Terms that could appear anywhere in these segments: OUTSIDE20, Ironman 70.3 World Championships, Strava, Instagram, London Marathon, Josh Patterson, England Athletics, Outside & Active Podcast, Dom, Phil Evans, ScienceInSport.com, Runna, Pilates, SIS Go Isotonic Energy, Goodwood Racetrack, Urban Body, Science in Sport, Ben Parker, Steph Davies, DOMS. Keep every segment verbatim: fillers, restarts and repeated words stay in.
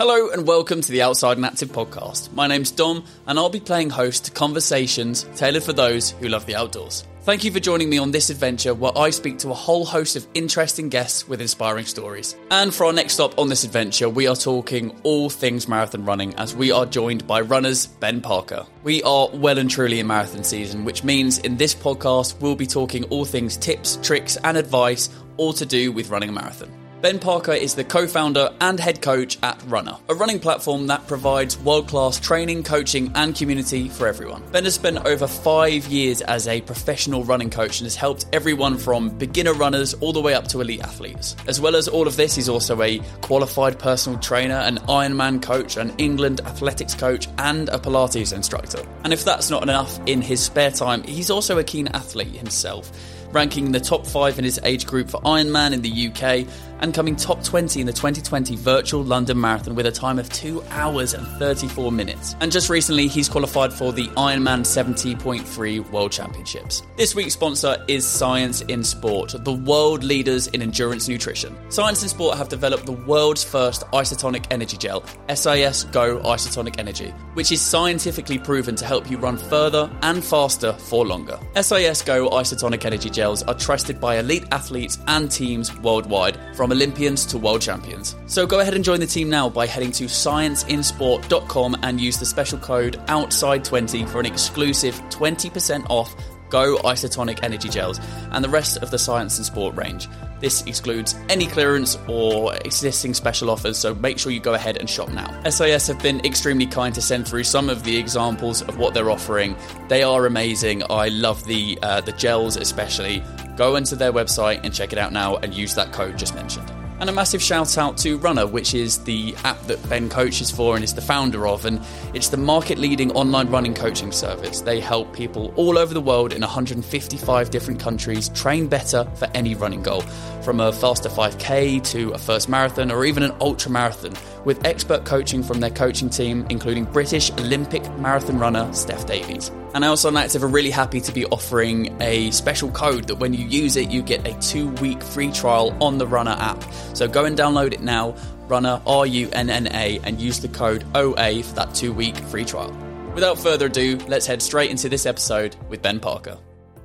Hello and welcome to the Outside and Active Podcast. My name's Dom and I'll be playing host to conversations tailored for those who love the outdoors. Thank you for joining me on this adventure where I speak to a whole host of interesting guests with inspiring stories. And for our next stop on this adventure, we are talking all things marathon running as we are joined by runners Ben Parker. We are well and truly in marathon season, which means in this podcast, we'll be talking all things tips, tricks and advice all to do with running a marathon. Ben Parker is the co-founder and head coach at Runna, a running platform that provides world-class training, coaching and community for everyone. Ben has spent over five years as a professional running coach and has helped everyone from beginner runners all the way up to elite athletes. As well as all of this, he's also a qualified personal trainer, an Ironman coach, an England Athletics coach and a Pilates instructor. And if that's not enough, in his spare time, he's also a keen athlete himself, ranking in the top five in his age group for Ironman in the U K and coming top twenty in the twenty twenty virtual London Marathon with a time of two hours and thirty-four minutes. And just recently, he's qualified for the Ironman seventy point three World Championships. This week's sponsor is Science in Sport, the world leaders in endurance nutrition. Science in Sport have developed the world's first isotonic energy gel, S I S Go Isotonic Energy, which is scientifically proven to help you run further and faster for longer. S I S Go Isotonic Energy gels are trusted by elite athletes and teams worldwide, from Olympians to world champions. So go ahead and join the team now by heading to Science In Sport dot com and use the special code outside twenty for an exclusive twenty percent off Go Isotonic Energy Gels and the rest of the Science and Sport range. This excludes any clearance or existing special offers, so make sure you go ahead and shop now. S I S have been extremely kind to send through some of the examples of what they're offering. They are amazing. I love the uh, the gels especially. Go into their website and check it out now and use that code just mentioned. And a massive shout out to Runna, which is the app that Ben coaches for and is the founder of, and it's the market-leading online running coaching service. They help people all over the world in one hundred fifty-five different countries train better for any running goal, from a faster five K to a first marathon or even an ultra marathon, with expert coaching from their coaching team, including British Olympic marathon runner Steph Davies. And Outside and Active are really happy to be offering a special code that when you use it, you get a two-week free trial on the Runna app. So go and download it now, Runna, R U N N A, and use the code O A for that two-week free trial. Without further ado, let's head straight into this episode with Ben Parker.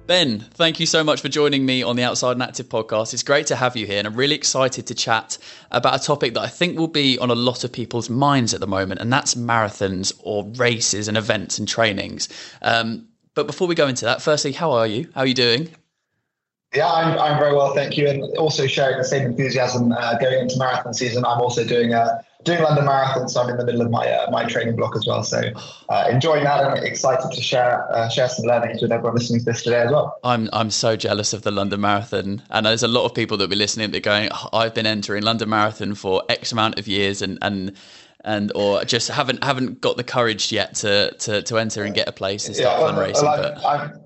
Ben, thank you so much for joining me on the Outside and Active podcast. It's great to have you here and I'm really excited to chat about a topic that I think will be on a lot of people's minds at the moment, and that's marathons or races and events and trainings. Um, but before we go into that, firstly, how are you? How are you doing? Yeah, I'm, I'm very well, thank you. And also sharing the same enthusiasm uh, going into marathon season. I'm also doing a doing London Marathon, so I'm in the middle of my uh, my training block as well. So uh, enjoying that and excited to share uh, share some learnings with everyone listening to this today as well. I'm I'm so jealous of the London Marathon. And there's a lot of people that will be listening that are going, oh, I've been entering London Marathon for X amount of years and and and or just haven't haven't got the courage yet to to, to enter and get a place and start yeah, well, fun racing. Well, I'm, but... I'm,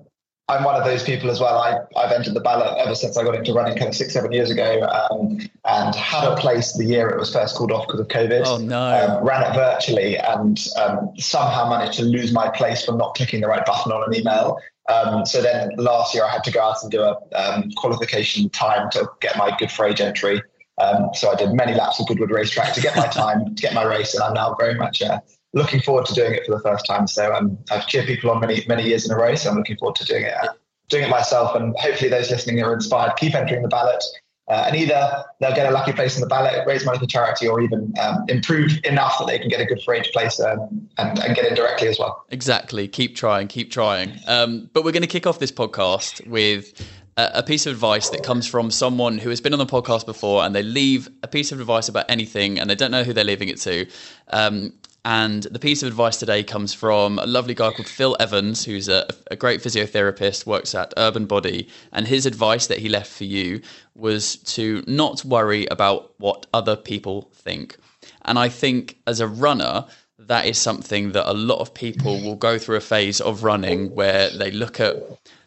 I'm one of those people as well. I, I've entered the ballot ever since I got into running kind of six, seven years ago um, and had a place the year it was first called off because of COVID. Oh, no. Um, ran it virtually and um, somehow managed to lose my place from not clicking the right button on an email. Um, so then last year I had to go out and do a um, qualification time to get my good for age entry. Um, so I did many laps of Goodwood Racetrack to get my time, to get my race, and I'm now very much a... Uh, looking forward to doing it for the first time. So um, I've cheered people on many, many years in a row. So I'm looking forward to doing it, uh, doing it myself. And hopefully those listening are inspired, keep entering the ballot. Uh, and either they'll get a lucky place in the ballot, raise money for charity, or even um, improve enough that they can get a good for age place um, and, and get in directly as well. Exactly. Keep trying, keep trying. Um, but we're going to kick off this podcast with a piece of advice that comes from someone who has been on the podcast before, and they leave a piece of advice about anything and they don't know who they're leaving it to. Um, And the piece of advice today comes from a lovely guy called Phil Evans, who's a, a great physiotherapist, works at Urban Body. And his advice that he left for you was to not worry about what other people think. And I think as a runner, that is something that a lot of people will go through a phase of running where they look at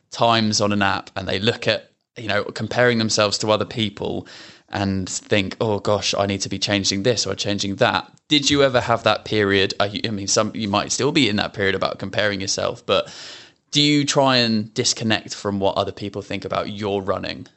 times on an app and they look at, you know, comparing themselves to other people and think, oh gosh, I need to be changing this or changing that. Did you ever have that period? I mean, some you might still be in that period about comparing yourself, but do you try and disconnect from what other people think about your running?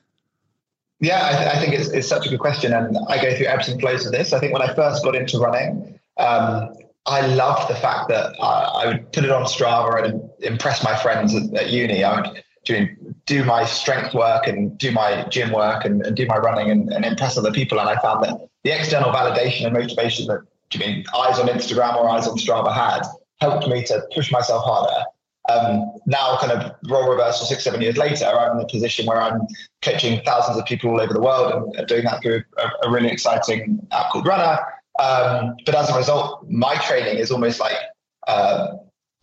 Yeah, I, th- I think it's, it's such a good question. And I go through ebbs and flows of this. I think when I first got into running, um, I loved the fact that I, I would put it on Strava and impress my friends at, at uni. I would do, do my strength work and do my gym work and, and do my running and, and impress other people. And I found that the external validation and motivation that do you mean eyes on Instagram or eyes on Strava had helped me to push myself harder. Um, now kind of role reversal six, seven years later, I'm in a position where I'm coaching thousands of people all over the world and doing that through a, a really exciting app called Runna. Um, but as a result, my training is almost like uh,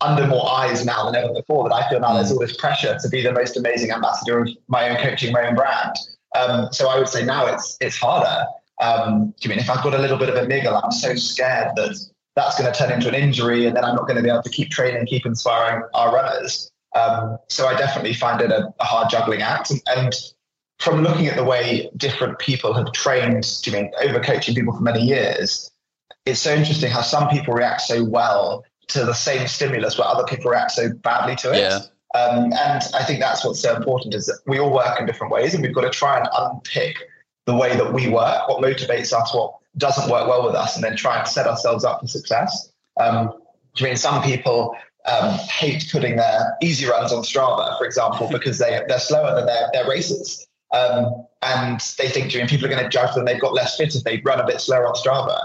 under more eyes now than ever before, that I feel now there's all this pressure to be the most amazing ambassador of my own coaching, my own brand. Um, so I would say now it's it's harder. Um, I mean, if I've got a little bit of a niggle, I'm so scared that that's going to turn into an injury and then I'm not going to be able to keep training, keep inspiring our runners. Um, so I definitely find it a, a hard juggling act. And, and from looking at the way different people have trained, do you mean overcoaching people for many years, it's so interesting how some people react so well to the same stimulus where other people react so badly to it. Yeah. Um, and I think that's what's so important is that we all work in different ways and we've got to try and unpick the way that we work, what motivates us, what doesn't work well with us, and then try and set ourselves up for success. Um, I mean, some people um, hate putting their easy runs on Strava, for example, because they, they're slower than their, their races. Um, and they think, I mean, people are going to judge them. They've got less fit if they run a bit slower on Strava.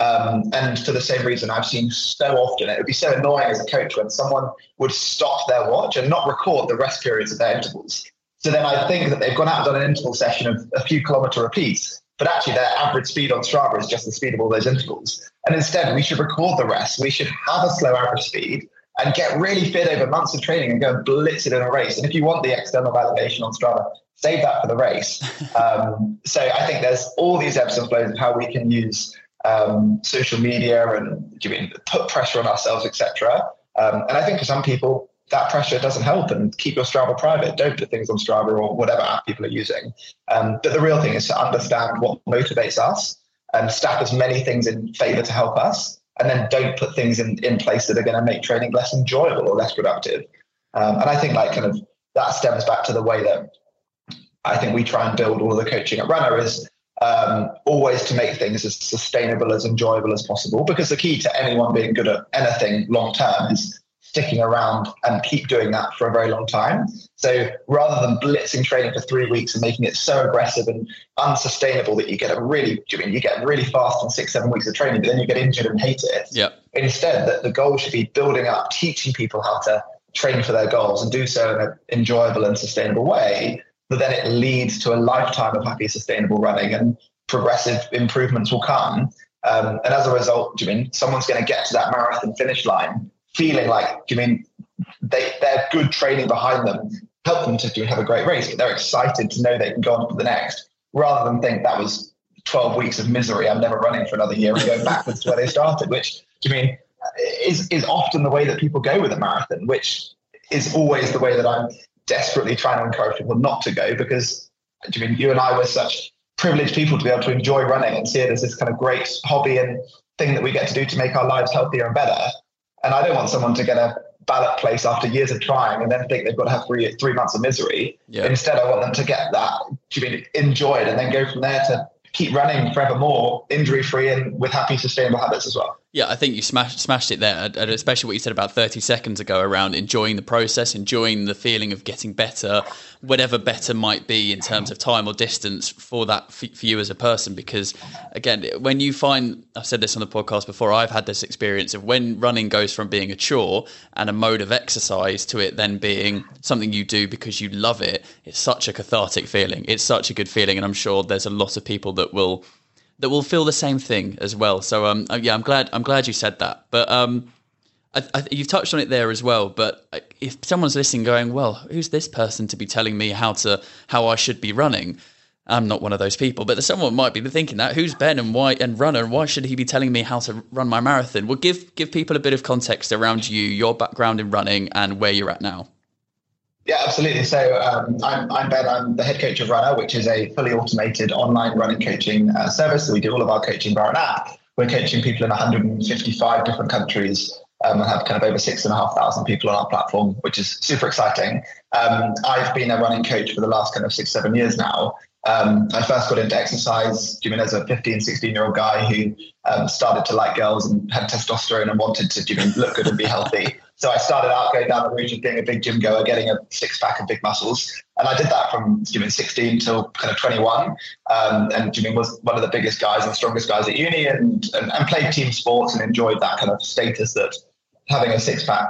Um, and for the same reason, I've seen so often, it would be so annoying as a coach when someone would stop their watch and not record the rest periods of their intervals. So then I think that they've gone out and done an interval session of a few kilometre apiece, but actually their average speed on Strava is just the speed of all those intervals. And instead, we should record the rest. We should have a slow average speed and get really fit over months of training and go and blitz it in a race. And if you want the external validation on Strava, save that for the race. Um, so I think there's all these ebbs and flows of how we can use um, social media and do you mean, put pressure on ourselves, et cetera. Um, and I think for some people, that pressure doesn't help, and keep your Strava private. Don't put things on Strava or whatever app people are using. Um, but the real thing is to understand what motivates us and stack as many things in favor to help us. And then don't put things in, in place that are going to make training less enjoyable or less productive. Um, and I think like kind of that stems back to the way that I think we try and build all of the coaching at Runna is um, always to make things as sustainable, as enjoyable as possible, because the key to anyone being good at anything long-term is sticking around and keep doing that for a very long time. So rather than blitzing training for three weeks and making it so aggressive and unsustainable that you get a really, I mean, you get really fast in six, seven weeks of training, but then you get injured and hate it. Yeah. Instead, that the goal should be building up, teaching people how to train for their goals and do so in an enjoyable and sustainable way. But then it leads to a lifetime of happy, sustainable running, and progressive improvements will come. Um, and as a result, I mean, someone's going to get to that marathon finish line feeling like, I mean, they, they're good training behind them, help them to have a great race, but they're excited to know they can go on to the next, rather than think that was twelve weeks of misery, I'm never running for another year and going backwards to where they started, which, I mean, is is often the way that people go with a marathon, which is always the way that I'm desperately trying to encourage people not to go, because, I mean, you and I were such privileged people to be able to enjoy running and see it as this kind of great hobby and thing that we get to do to make our lives healthier and better. And I don't want someone to get a ballot place after years of trying and then think they've got to have three three months of misery. Yeah. Instead, I want them to get that, do you mean, enjoyed, and then go from there to keep running forevermore, injury-free and with happy, sustainable habits as well. Yeah, I think you smashed smashed it there, and especially what you said about thirty seconds ago around enjoying the process, enjoying the feeling of getting better, whatever better might be in terms of time or distance for that for you as a person. Because again, when you find, I've said this on the podcast before, I've had this experience of when running goes from being a chore and a mode of exercise to it then being something you do because you love it, it's such a cathartic feeling. It's such a good feeling, and I'm sure there's a lot of people that that will that will feel the same thing as well. So um yeah, I'm glad I'm glad you said that. But um I, I, you've touched on it there as well. But if someone's listening, going, well, who's this person to be telling me how to how I should be running? I'm not one of those people, but someone might be thinking that. Who's Ben and why and Runna, and why should he be telling me how to run my marathon? Well, give give people a bit of context around you, your background in running, and where you're at now. Yeah, absolutely. So um, I'm, I'm Ben. I'm the head coach of Runna, which is a fully automated online running coaching uh, service. So we do all of our coaching via an app. We're coaching people in one hundred fifty-five different countries um, and have kind of over six and a half thousand people on our platform, which is super exciting. Um, I've been a running coach for the last kind of six, seven years now. Um, I first got into exercise, you know, as a fifteen, sixteen-year-old guy who um, started to like girls and had testosterone and wanted to, you know, look good and be healthy. So I started out going down the route of being a big gym goer, getting a six-pack and big muscles. And I did that from, you know, sixteen till kind of twenty-one. Um, and, you know, was one of the biggest guys and strongest guys at uni, and, and, and played team sports and enjoyed that kind of status that having a six-pack,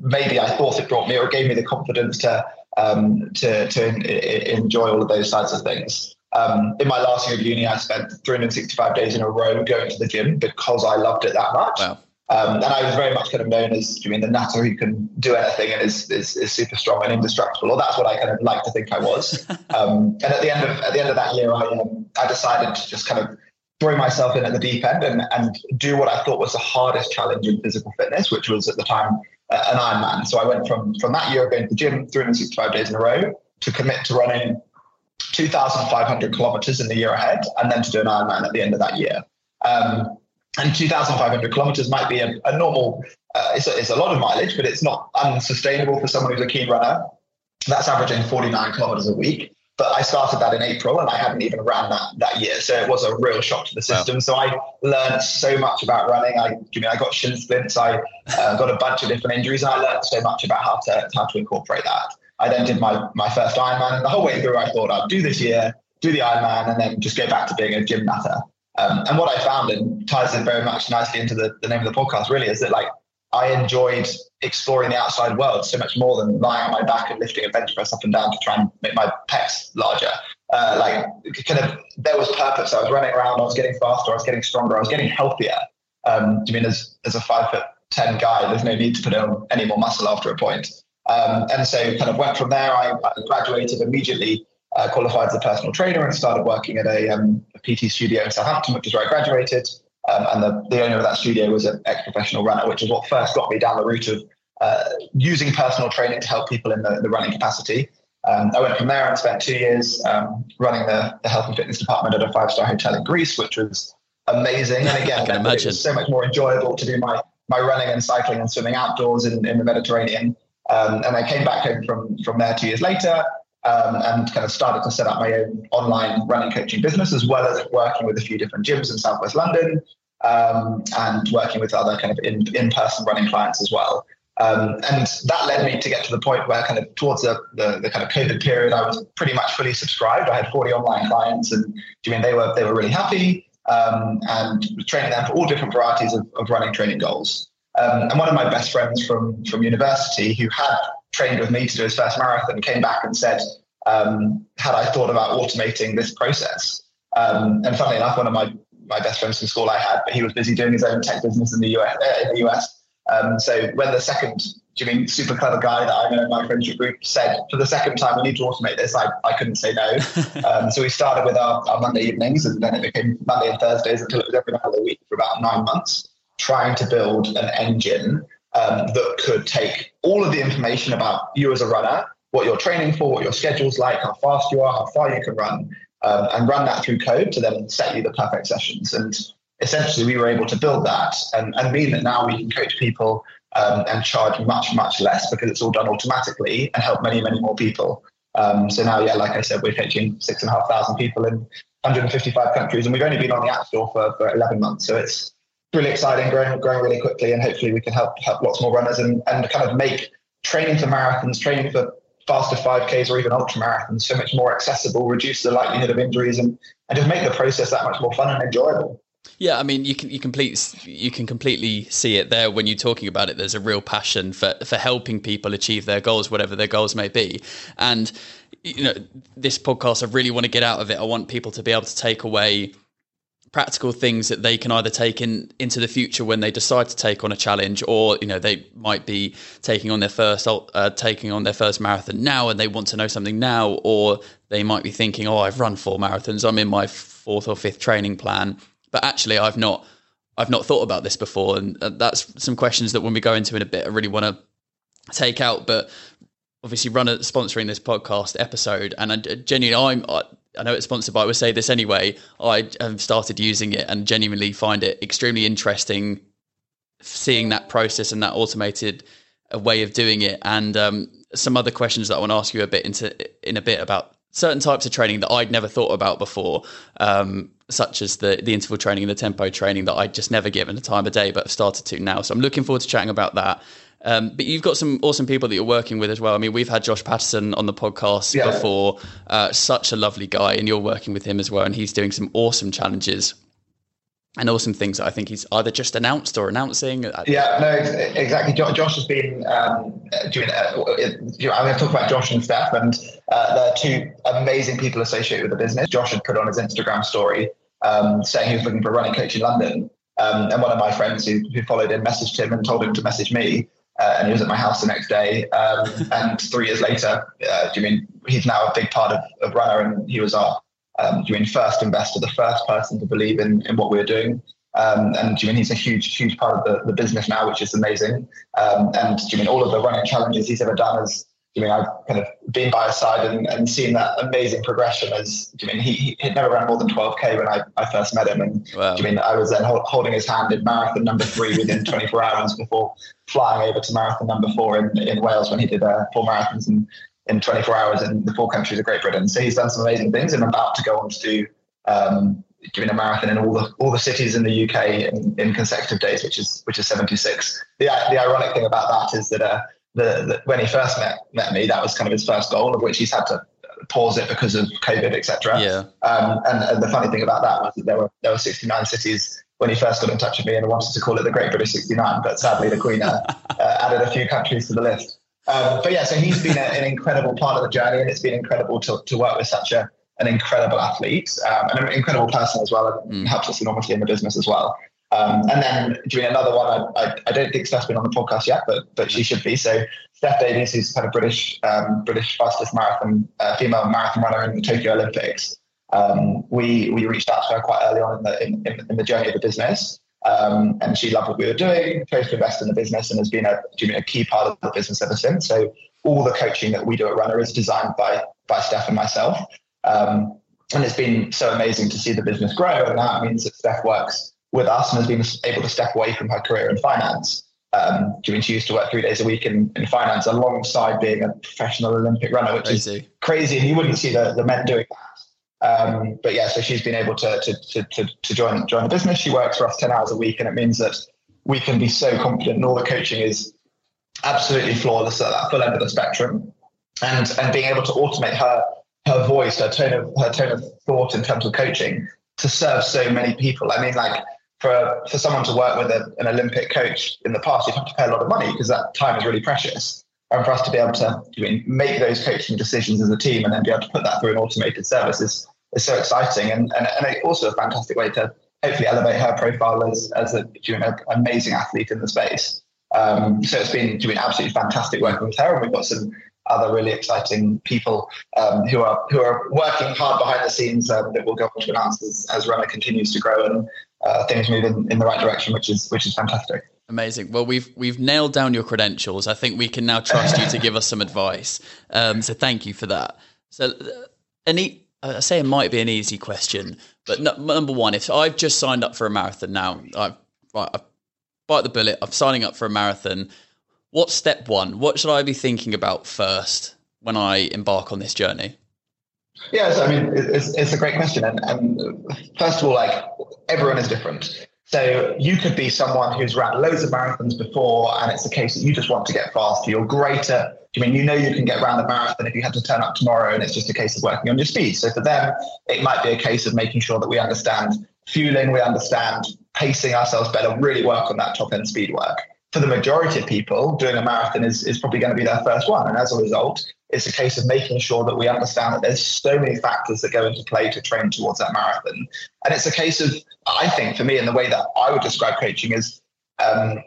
maybe I thought it brought me or gave me the confidence to Um, to, to in, in, enjoy all of those sides of things. Um, in my last year of uni, I spent three hundred sixty-five days in a row going to the gym because I loved it that much. Wow. Um, and I was very much kind of known as, you mean, the nutter who can do anything and is, is is super strong and indestructible. Or that's what I kind of like to think I was. Um, and at the end of at the end of that year, I um, I decided to just kind of throw myself in at the deep end and and do what I thought was the hardest challenge in physical fitness, which was at the time an Ironman. So I went from from that year of going to the gym three hundred sixty-five days in a row to commit to running two thousand five hundred kilometers in the year ahead, and then to do an Ironman at the end of that year. Um, and two thousand five hundred kilometers might be a, a normal, uh, it's, a, it's a lot of mileage, but it's not unsustainable for someone who's a keen runner. That's averaging forty-nine kilometers a week. But I started that in April and I hadn't even ran that, that year. So it was a real shock to the system. Wow. So I learned so much about running. I, you know, I got shin splints. I uh, got a bunch of different injuries. And I learned so much about how to, how to incorporate that. I then did my, my first Ironman. And the whole way through, I thought I'd do this year, do the Ironman, and then just go back to being a gym nutter. Um, and what I found, and ties in very much nicely into the, the name of the podcast, really, is that like I enjoyed exploring the outside world so much more than lying on my back and lifting a bench press up and down to try and make my pecs larger. Uh, like kind of, there was purpose. I was running around, I was getting faster, I was getting stronger, I was getting healthier. Um, I mean, as, as a five foot ten guy, there's no need to put on any more muscle after a point. Um, and so kind of went from there. I, I graduated immediately, uh, qualified as a personal trainer and started working at a, um, a P T studio in Southampton, which is where I graduated. Um, and the, the owner of that studio was an ex-professional runner, which is what first got me down the route of uh, using personal training to help people in the, the running capacity. Um, I went from there and spent two years um, running the, the health and fitness department at a five-star hotel in Greece, which was amazing. And again, I can imagine. It was so much more enjoyable to do my, my running and cycling and swimming outdoors in, in the Mediterranean. Um, and I came back home from, from there two years later um, and kind of started to set up my own online running coaching business, as well as working with a few different gyms in Southwest London. Um, and working with other kind of in, in-person running clients as well. Um, and that led me to get to the point where kind of towards the, the, the kind of COVID period, I was pretty much fully subscribed. I had forty online clients and I mean, they were, they were really happy um, and training them for all different varieties of, of running training goals. Um, and one of my best friends from, from university who had trained with me to do his first marathon came back and said, um, had I thought about automating this process? Um, and funnily enough, one of my my best friends from school I had, but he was busy doing his own tech business in the U S. Uh, in the U S. Um, so when the second, do you mean super clever guy that I know in my friendship group said, for the second time, we need to automate this, I, I couldn't say no. Um, so we started with our, our Monday evenings, and then it became Monday and Thursdays until it was every other week for about nine months, trying to build an engine um, that could take all of the information about you as a runner, what you're training for, what your schedule's like, how fast you are, how far you can run, Um, and run that through code to then set you the perfect sessions. And essentially we were able to build that and, and mean that now we can coach people um, and charge much, much less because it's all done automatically and help many, many more people. Um, so now, yeah, like I said, we're coaching six and a half thousand people in one hundred fifty-five countries, and we've only been on the App Store for, for eleven months. So it's really exciting, growing, growing really quickly, and hopefully we can help, help lots more runners and, and kind of make training for marathons, training for faster five Ks or even ultra marathons so much more accessible, reduce the likelihood of injuries, and, and just make the process that much more fun and enjoyable. Yeah, I mean, you can you complete you can completely see it there when you're talking about it. There's a real passion for for helping people achieve their goals, whatever their goals may be. And you know, this podcast, I really want to get out of it. I want people to be able to take away practical things that they can either take in into the future when they decide to take on a challenge, or you know, they might be taking on their first uh, taking on their first marathon now and they want to know something now, or they might be thinking, oh, I've run four marathons, I'm in my fourth or fifth training plan, but actually I've not I've not thought about this before. And that's some questions that when we go into in a bit I really want to take out. But obviously Runna sponsoring this podcast episode, and I, genuinely I'm I, I know it's sponsored by, I would say this anyway, I have started using it and genuinely find it extremely interesting seeing that process and that automated way of doing it. And um, some other questions that I want to ask you a bit into in a bit about certain types of training that I'd never thought about before, um, such as the, the interval training and the tempo training that I'd just never given a time of day, but I've started to now. So I'm looking forward to chatting about that. Um, but you've got some awesome people that you're working with as well. I mean, we've had Josh Patterson on the podcast yeah. before, uh, such a lovely guy, and you're working with him as well. And he's doing some awesome challenges and awesome things that I think he's either just announced or announcing. Yeah, no, ex- exactly. Josh has been um, doing, uh, I'm going to talk about Josh and Steph, and uh, they're two amazing people associated with the business. Josh had put on his Instagram story um, saying he was looking for a running coach in London. Um, and one of my friends who, who followed him messaged him and told him to message me. Uh, and he was at my house the next day. Um, and three years later, uh, do you mean, he's now a big part of, of Runna, and he was our, um, do you mean, first investor, the first person to believe in, in what we were doing. Um, and do you mean, he's a huge, huge part of the, the business now, which is amazing. Um, and do you mean, all of the running challenges he's ever done is, do you mean, I've kind of been by his side and, and seen that amazing progression as, do you mean, he, he'd never ran more than twelve K when I, I first met him. And wow. do you mean, I was then hold, holding his hand in marathon number three within twenty-four hours before flying over to marathon number four in, in Wales when he did uh, four marathons in, in twenty-four hours in the four countries of Great Britain. So he's done some amazing things, and about to go on to do, um, do you mean, a marathon in all the all the cities in the U K in, in consecutive days, which is which is seventy-six. The, the ironic thing about that is that uh, The, the, when he first met, met me, that was kind of his first goal, of which he's had to pause it because of COVID, et cetera. Yeah. Um, and, and the funny thing about that was that there were there were sixty-nine cities when he first got in touch with me, and wanted to call it the Great British sixty-nine, but sadly the Queen uh, added a few countries to the list. Um, but yeah, so he's been a, an incredible part of the journey, and it's been incredible to, to work with such a an incredible athlete um, and an incredible person as well, and mm. helps us enormously in the business as well. Um, and then doing another one, I, I, I don't think Steph's been on the podcast yet, but but she should be. So Steph Davies, who's kind of British um, British fastest marathon uh, female marathon runner in the Tokyo Olympics, um, we we reached out to her quite early on in the in, in, in the journey of the business, um, and she loved what we were doing, chose to invest in the business, and has been a do you mean, a key part of the business ever since. So all the coaching that we do at Runna is designed by by Steph and myself, um, and it's been so amazing to see the business grow. And now it means that Steph works with us and has been able to step away from her career in finance. Um, do you mean she used to work three days a week in, in finance alongside being a professional Olympic runner, which crazy. is crazy. And you wouldn't see the, the men doing that. Um, but yeah, so she's been able to, to, to, to join, join the business. She works for us ten hours a week, and it means that we can be so confident, and all the coaching is absolutely flawless at that full end of the spectrum. And, and being able to automate her, her voice, her tone of, her tone of thought in terms of coaching to serve so many people. I mean, like, For for someone to work with a, an Olympic coach in the past, you'd have to pay a lot of money because that time is really precious. And for us to be able to do you mean, make those coaching decisions as a team and then be able to put that through an automated service is, is so exciting, and, and and also a fantastic way to hopefully elevate her profile as as a you know, amazing athlete in the space. Um, so it's been doing absolutely fantastic working with her, and we've got some other really exciting people um, who are who are working hard behind the scenes um, that will go on to announce as, as Runna continues to grow and uh, things move in, in the right direction, which is which is fantastic. Amazing. Well, we've we've nailed down your credentials. I think we can now trust you to give us some advice. Um, so thank you for that. So any. I say it might be an easy question, but no, number one, if I've just signed up for a marathon now, I've, I've bite the bullet, I'm signing up for a marathon. What's step one? What should I be thinking about first when I embark on this journey? Yes, I mean, it's, it's a great question. And, and first of all, like, everyone is different. So you could be someone who's ran loads of marathons before, and it's the case that you just want to get faster. You're great at, I mean, you know you can get around the marathon if you had to turn up tomorrow, and it's just a case of working on your speed. So for them, it might be a case of making sure that we understand fueling, we understand pacing ourselves better, really work on that top-end speed work. For the majority of people, doing a marathon is, is probably going to be their first one. And as a result, it's a case of making sure that we understand that there's so many factors that go into play to train towards that marathon. And it's a case of, I think, for me, and the way that I would describe coaching is um,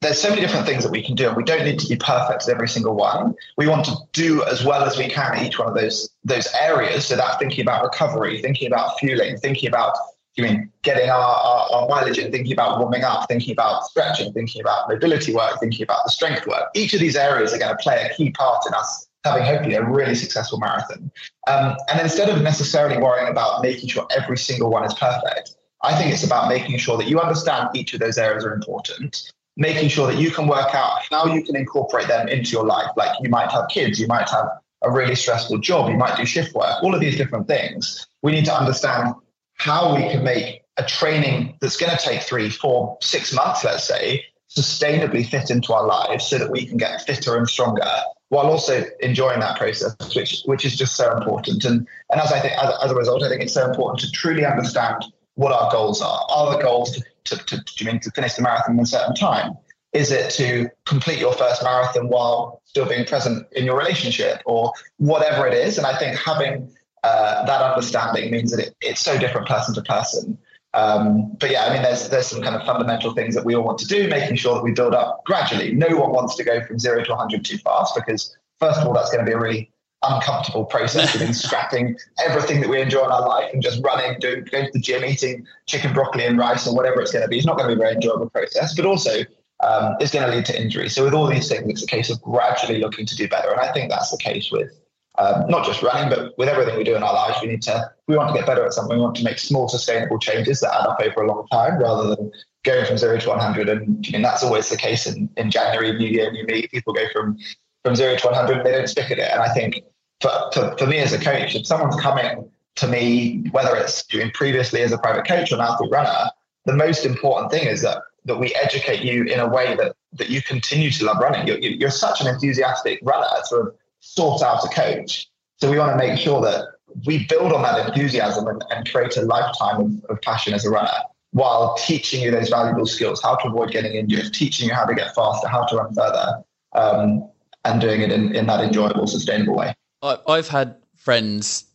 there's so many different things that we can do, and we don't need to be perfect at every single one. We want to do as well as we can at each one of those, those areas. So that's thinking about recovery, thinking about fueling, thinking about you mean getting our, our, our mileage in, thinking about warming up, thinking about stretching, thinking about mobility work, thinking about the strength work. Each of these areas are going to play a key part in us having hopefully a really successful marathon. Um, and instead of necessarily worrying about making sure every single one is perfect, I think it's about making sure that you understand each of those areas are important. making sure that you can work out how you can incorporate them into your life. Like you might have kids, you might have a really stressful job, you might do shift work, all of these different things. We need to understand how we can make a training that's going to take three, four, six months, let's say, sustainably fit into our lives so that we can get fitter and stronger while also enjoying that process, which which is just so important. And and as I think, as, as a result, I think it's so important to truly understand what our goals are. Are the goals to, to, to, do you mean to finish the marathon in a certain time? Is it to complete your first marathon while still being present in your relationship or whatever it is? And I think having uh, that understanding means that it, it's so different person to person. Um, but yeah, I mean, there's there's some kind of fundamental things that we all want to do, making sure that we build up gradually. No one wants to go from zero to one hundred too fast because, first of all, that's going to be a really uncomfortable process of scrapping everything that we enjoy in our life and just running, doing, going to the gym, eating chicken, broccoli and rice or whatever it's going to be. It's not going to be a very enjoyable process, but also um, it's going to lead to injury. So with all these things, it's a case of gradually looking to do better. And I think that's the case with Um, not just running, but with everything we do in our lives. We need to, we want to get better at something. We want to make small, sustainable changes that add up over a long time rather than going from zero to one hundred. And, and that's always the case in, in January, New Year, New Me. People go from, from zero to one hundred and they don't stick at it. And I think for, for, for me as a coach, if someone's coming to me, whether it's doing previously as a private coach or now through Runna, the most important thing is that that we educate you in a way that, that you continue to love running. You're, you're such an enthusiastic runner, sort of sort out a coach. So we want to make sure that we build on that enthusiasm and, and create a lifetime of, of passion as a runner while teaching you those valuable skills, how to avoid getting injured, teaching you how to get faster, how to run further, um, and doing it in, in that enjoyable, sustainable way. I've had friends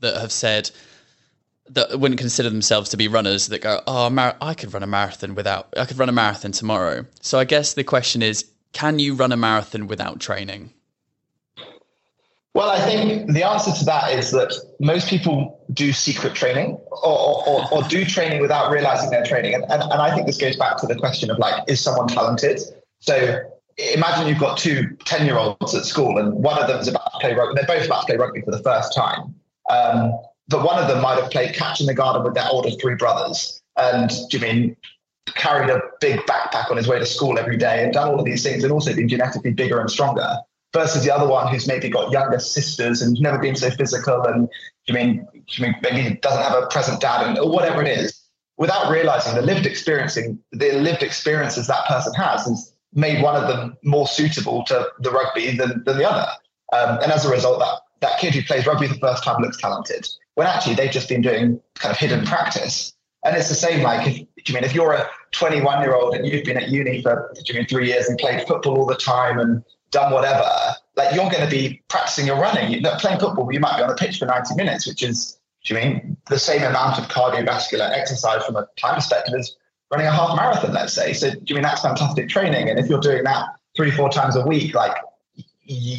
that have said that wouldn't consider themselves to be runners that go, oh, mar- I could run a marathon without, I could run a marathon tomorrow. So I guess the question is, can you run a marathon without training? Well, I think the answer to that is that most people do secret training or, or, or do training without realizing they're training. And, and and I think this goes back to the question of like, is someone talented? So imagine you've got two ten-year-olds at school and one of them is about to play rugby. They're both about to play rugby for the first time. Um, but one of them might have played catch in the garden with their older three brothers. And do you mean carried a big backpack on his way to school every day and done all of these things and also been genetically bigger and stronger, versus the other one who's maybe got younger sisters and never been so physical and I mean, I mean maybe doesn't have a present dad and or whatever it is, without realizing the lived experiencing the lived experiences that person has has made one of them more suitable to the rugby than, than the other. Um, and as a result, that that kid who plays rugby the first time looks talented when actually they've just been doing kind of hidden practice. And it's the same, like, if, do you mean, if you're a twenty-one-year-old and you've been at uni for do you mean, three years and played football all the time and done whatever, like you're going to be practicing your running. You're not playing football, you might be on a pitch for ninety minutes, which is, do you mean, the same amount of cardiovascular exercise from a time perspective as running a half marathon, let's say. So, do you mean, that's fantastic training. And if you're doing that three, four times a week, like y-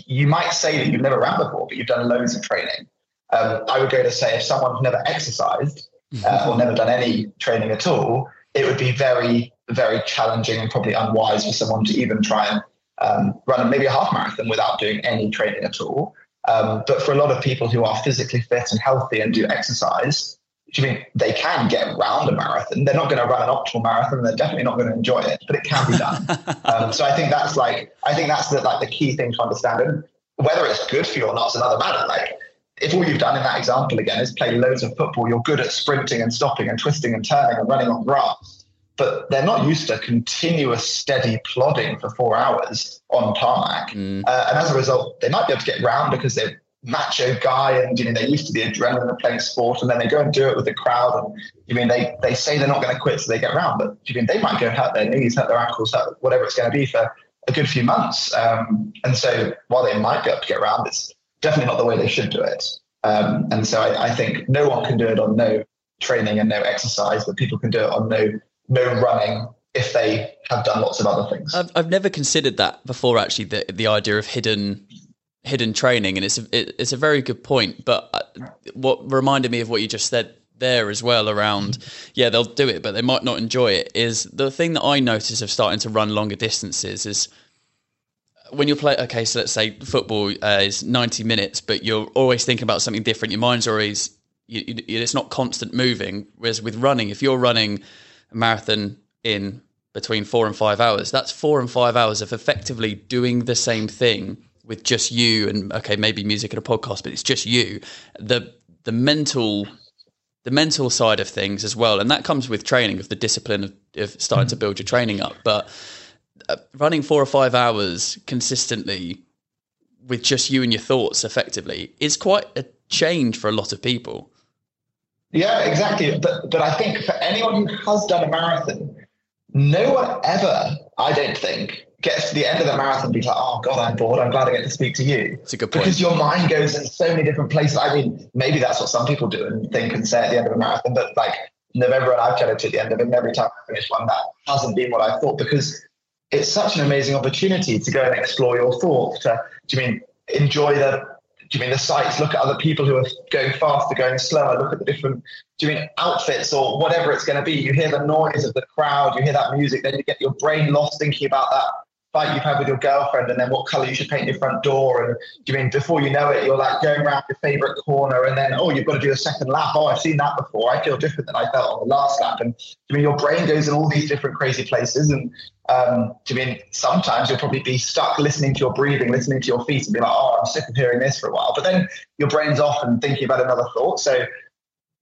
you might say that you've never ran before, but you've done loads of training. Um, I would go to say if someone's never exercised, Uh, or never done any training at all, it would be very, very challenging and probably unwise for someone to even try and um, run maybe a half marathon without doing any training at all. Um, but for a lot of people who are physically fit and healthy and do exercise, do you mean they can get around a marathon? They're not going to run an optimal marathon. They're definitely not going to enjoy it, but it can be done. um, so I think that's like, I think that's the, like the key thing to understand. And whether it's good for you or not is another matter. Like, if all you've done in that example again is play loads of football, you're good at sprinting and stopping and twisting and turning and running on grass, but they're not used to continuous steady plodding for four hours on tarmac. Mm. Uh, and as a result, they might be able to get round because they're macho guy and you know they're used to the adrenaline of playing sport, and then they go and do it with the crowd and you mean they they say they're not going to quit, so they get round, but you mean they might go and hurt their knees, hurt their ankles, hurt whatever it's going to be for a good few months. Um, and so while they might be able to get round, it's definitely not the way they should do it. Um, and so I, I think no one can do it on no training and no exercise, but people can do it on no no running if they have done lots of other things. I've, I've never considered that before, actually, the the idea of hidden hidden training, and it's a, it, it's a very good point. But what reminded me of what you just said there as well around, yeah, they'll do it, but they might not enjoy it, is the thing that I notice of starting to run longer distances is, when you're playing, okay, so let's say football uh, is ninety minutes, but you're always thinking about something different. Your mind's always, you, you, it's not constant moving. Whereas with running, if you're running a marathon in between four and five hours, that's four and five hours of effectively doing the same thing with just you and, okay, maybe music and a podcast, but it's just you. The the mental the mental side of things as well, and that comes with training, of the discipline of, of starting to build your training up. But running four or five hours consistently with just you and your thoughts effectively is quite a change for a lot of people. Yeah, exactly. But, but I think for anyone who has done a marathon, no one ever, I don't think, gets to the end of the marathon and be like, oh God, I'm bored. I'm glad I get to speak to you. It's a good point. Because your mind goes in so many different places. I mean, maybe that's what some people do and think and say at the end of a marathon, but like everyone I've chatted to at the end of it, and every time I finish one, that hasn't been what I thought, because it's such an amazing opportunity to go and explore your thoughts. To, do you mean enjoy the, do you mean the sights, look at other people who are going faster, going slower, look at the different, do you mean outfits or whatever it's going to be. You hear the noise of the crowd, you hear that music, then you get your brain lost thinking about that fight you've had with your girlfriend and then what colour you should paint your front door. And do you mean before you know it, you're like going around your favourite corner and then, oh, you've got to do a second lap. Oh, I've seen that before. I feel different than I felt on the last lap. And do you mean your brain goes in all these different crazy places. And um, do you mean sometimes you'll probably be stuck listening to your breathing, listening to your feet and be like, oh, I'm sick of hearing this for a while. But then your brain's off and thinking about another thought. So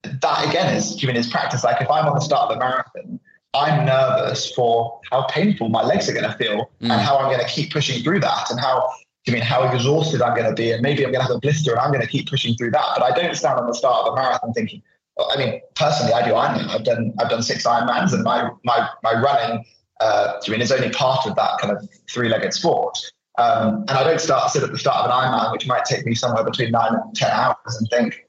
that again is, do you mean, is practice. Like if I'm on the start of a marathon, I'm nervous for how painful my legs are going to feel mm. and how I'm going to keep pushing through that and how, I mean, how exhausted I'm going to be. And maybe I'm going to have a blister and I'm going to keep pushing through that. But I don't stand on the start of a marathon thinking, I mean, personally, I do Ironman. I've done, I've done six Ironmans and my, my, my running, uh, I mean, is only part of that kind of three-legged sport. Um, and I don't start, sit at the start of an Ironman, which might take me somewhere between nine and ten hours and think,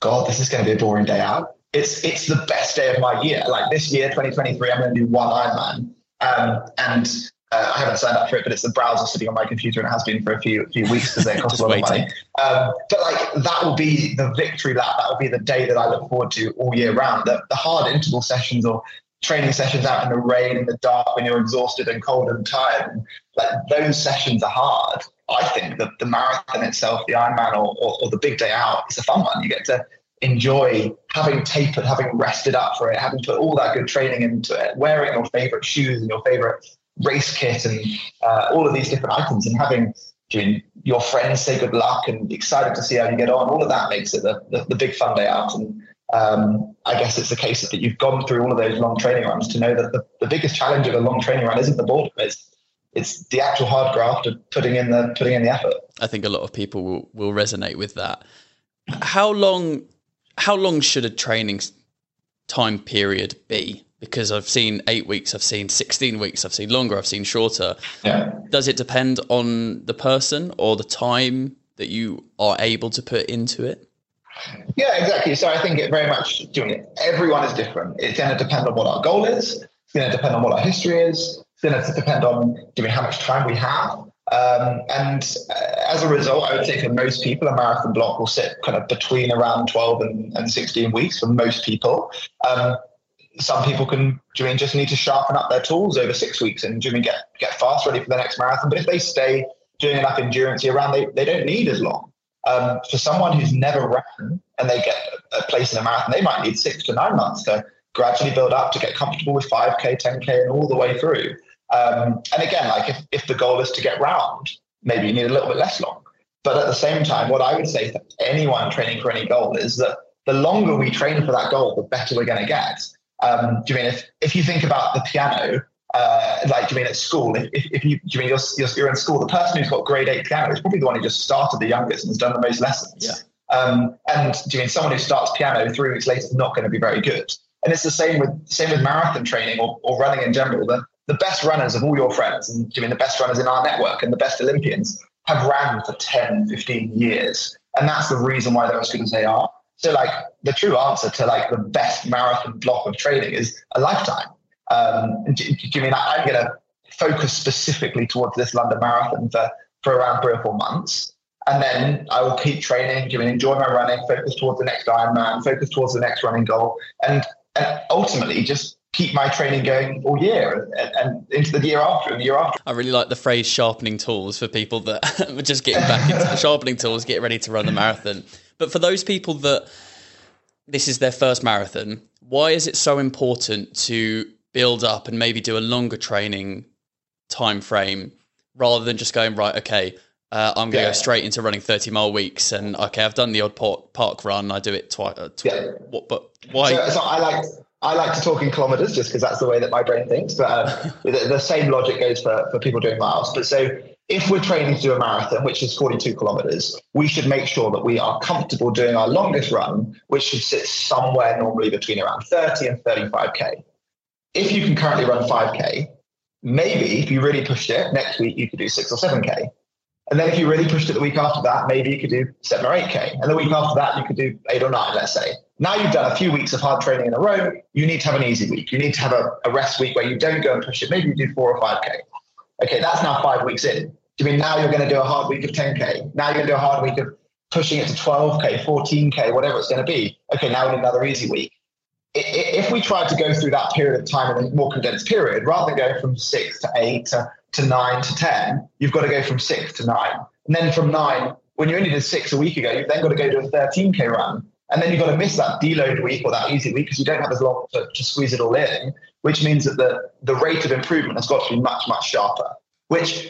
God, this is going to be a boring day out. It's it's the best day of my year. Like this year, twenty twenty-three, I'm going to do one Ironman. Um, and uh, I haven't signed up for it, but it's the browser sitting on my computer and it has been for a few few weeks because they cost a lot of money. Um, but like that will be the victory lap. That will be the day that I look forward to all year round. The, the hard interval sessions or training sessions out in the rain and the dark when you're exhausted and cold and tired, and like those sessions are hard. I think that the marathon itself, the Ironman or, or, or the big day out, it's a fun one. You get to enjoy having tapered, having rested up for it, having put all that good training into it, wearing your favorite shoes and your favorite race kit and uh, all of these different items, and having doing your friends say good luck and excited to see how you get on. All of that makes it the, the, the big fun day out. And um, I guess it's the case that you've gone through all of those long training runs to know that the, the biggest challenge of a long training run isn't the boredom. It's it's the actual hard graft of putting in the putting in the effort. I think a lot of people will, will resonate with that. How long? How long should a training time period be? Because I've seen eight weeks, I've seen sixteen weeks, I've seen longer, I've seen shorter. Yeah. Does it depend on the person or the time that you are able to put into it? Yeah, exactly. So I think it very much, doing it, everyone is different. It's going to depend on what our goal is. It's going to depend on what our history is. It's going to depend on doing how much time we have. Um, and as a result, I would say for most people, a marathon block will sit kind of between around twelve and, and sixteen weeks for most people. Um, some people can do you mean, just need to sharpen up their tools over six weeks and do you mean, get, get fast ready for the next marathon. But if they stay doing enough endurance year round, they, they don't need as long. Um, for someone who's never ran and they get a place in a marathon, they might need six to nine months to gradually build up to get comfortable with five K, ten K and all the way through. Um, and again, like if, if the goal is to get round, maybe you need a little bit less long. But at the same time, what I would say to anyone training for any goal is that the longer we train for that goal, the better we're going to get. Um, do you mean if, if you think about the piano, uh, like do you mean at school, if, if, if you, do you mean you're, you're, you're in school, the person who's got grade eight piano is probably the one who just started the youngest and has done the most lessons. Yeah. Um, and do you mean someone who starts piano three weeks later is not going to be very good. And it's the same with same with marathon training or, or running in general. The, The best runners of all your friends and I mean, the best runners in our network and the best Olympians have ran for ten, fifteen years. And that's the reason why they're as good as they are. So like the true answer to like the best marathon block of training is a lifetime. Um, do, do you mean I'm going to focus specifically towards this London Marathon for, for around three or four months. And then I will keep training, do you mean enjoy my running, focus towards the next Ironman, focus towards the next running goal. And, and ultimately just keep my training going all year and, and into the year after and the year after. I really like the phrase sharpening tools for people that are just getting back into sharpening tools, get ready to run the marathon. But for those people that this is their first marathon, why is it so important to build up and maybe do a longer training time frame rather than just going, right, okay, uh, I'm going to yeah. go straight into running thirty mile weeks and okay, I've done the odd park, park run. I do it twice. Uh, tw- yeah. What? But why? So, so I like I like to talk in kilometers just because that's the way that my brain thinks. But uh, the, the same logic goes for, for people doing miles. But so if we're training to do a marathon, which is forty-two kilometers, we should make sure that we are comfortable doing our longest run, which should sit somewhere normally between around thirty and thirty-five K. If you can currently run five K, maybe if you really pushed it, next week you could do six or seven K. And then if you really pushed it the week after that, maybe you could do seven or eight K. And the week after that, you could do eight or nine, let's say. Now you've done a few weeks of hard training in a row, you need to have an easy week. You need to have a, a rest week where you don't go and push it. Maybe you do four or five K. Okay, that's now five weeks in. Do you mean now you're going to do a hard week of ten K? Now you're going to do a hard week of pushing it to twelve K, fourteen K, whatever it's going to be. Okay, now we need another easy week. If we tried to go through that period of time in a more condensed period, rather than going from six to eight to, to nine to ten, you've got to go from six to nine. And then from nine, when you only did six a week ago, you've then got to go do a thirteen K run. And then you've got to miss that deload week or that easy week because you don't have as long to, to squeeze it all in, which means that the, the rate of improvement has got to be much, much sharper, which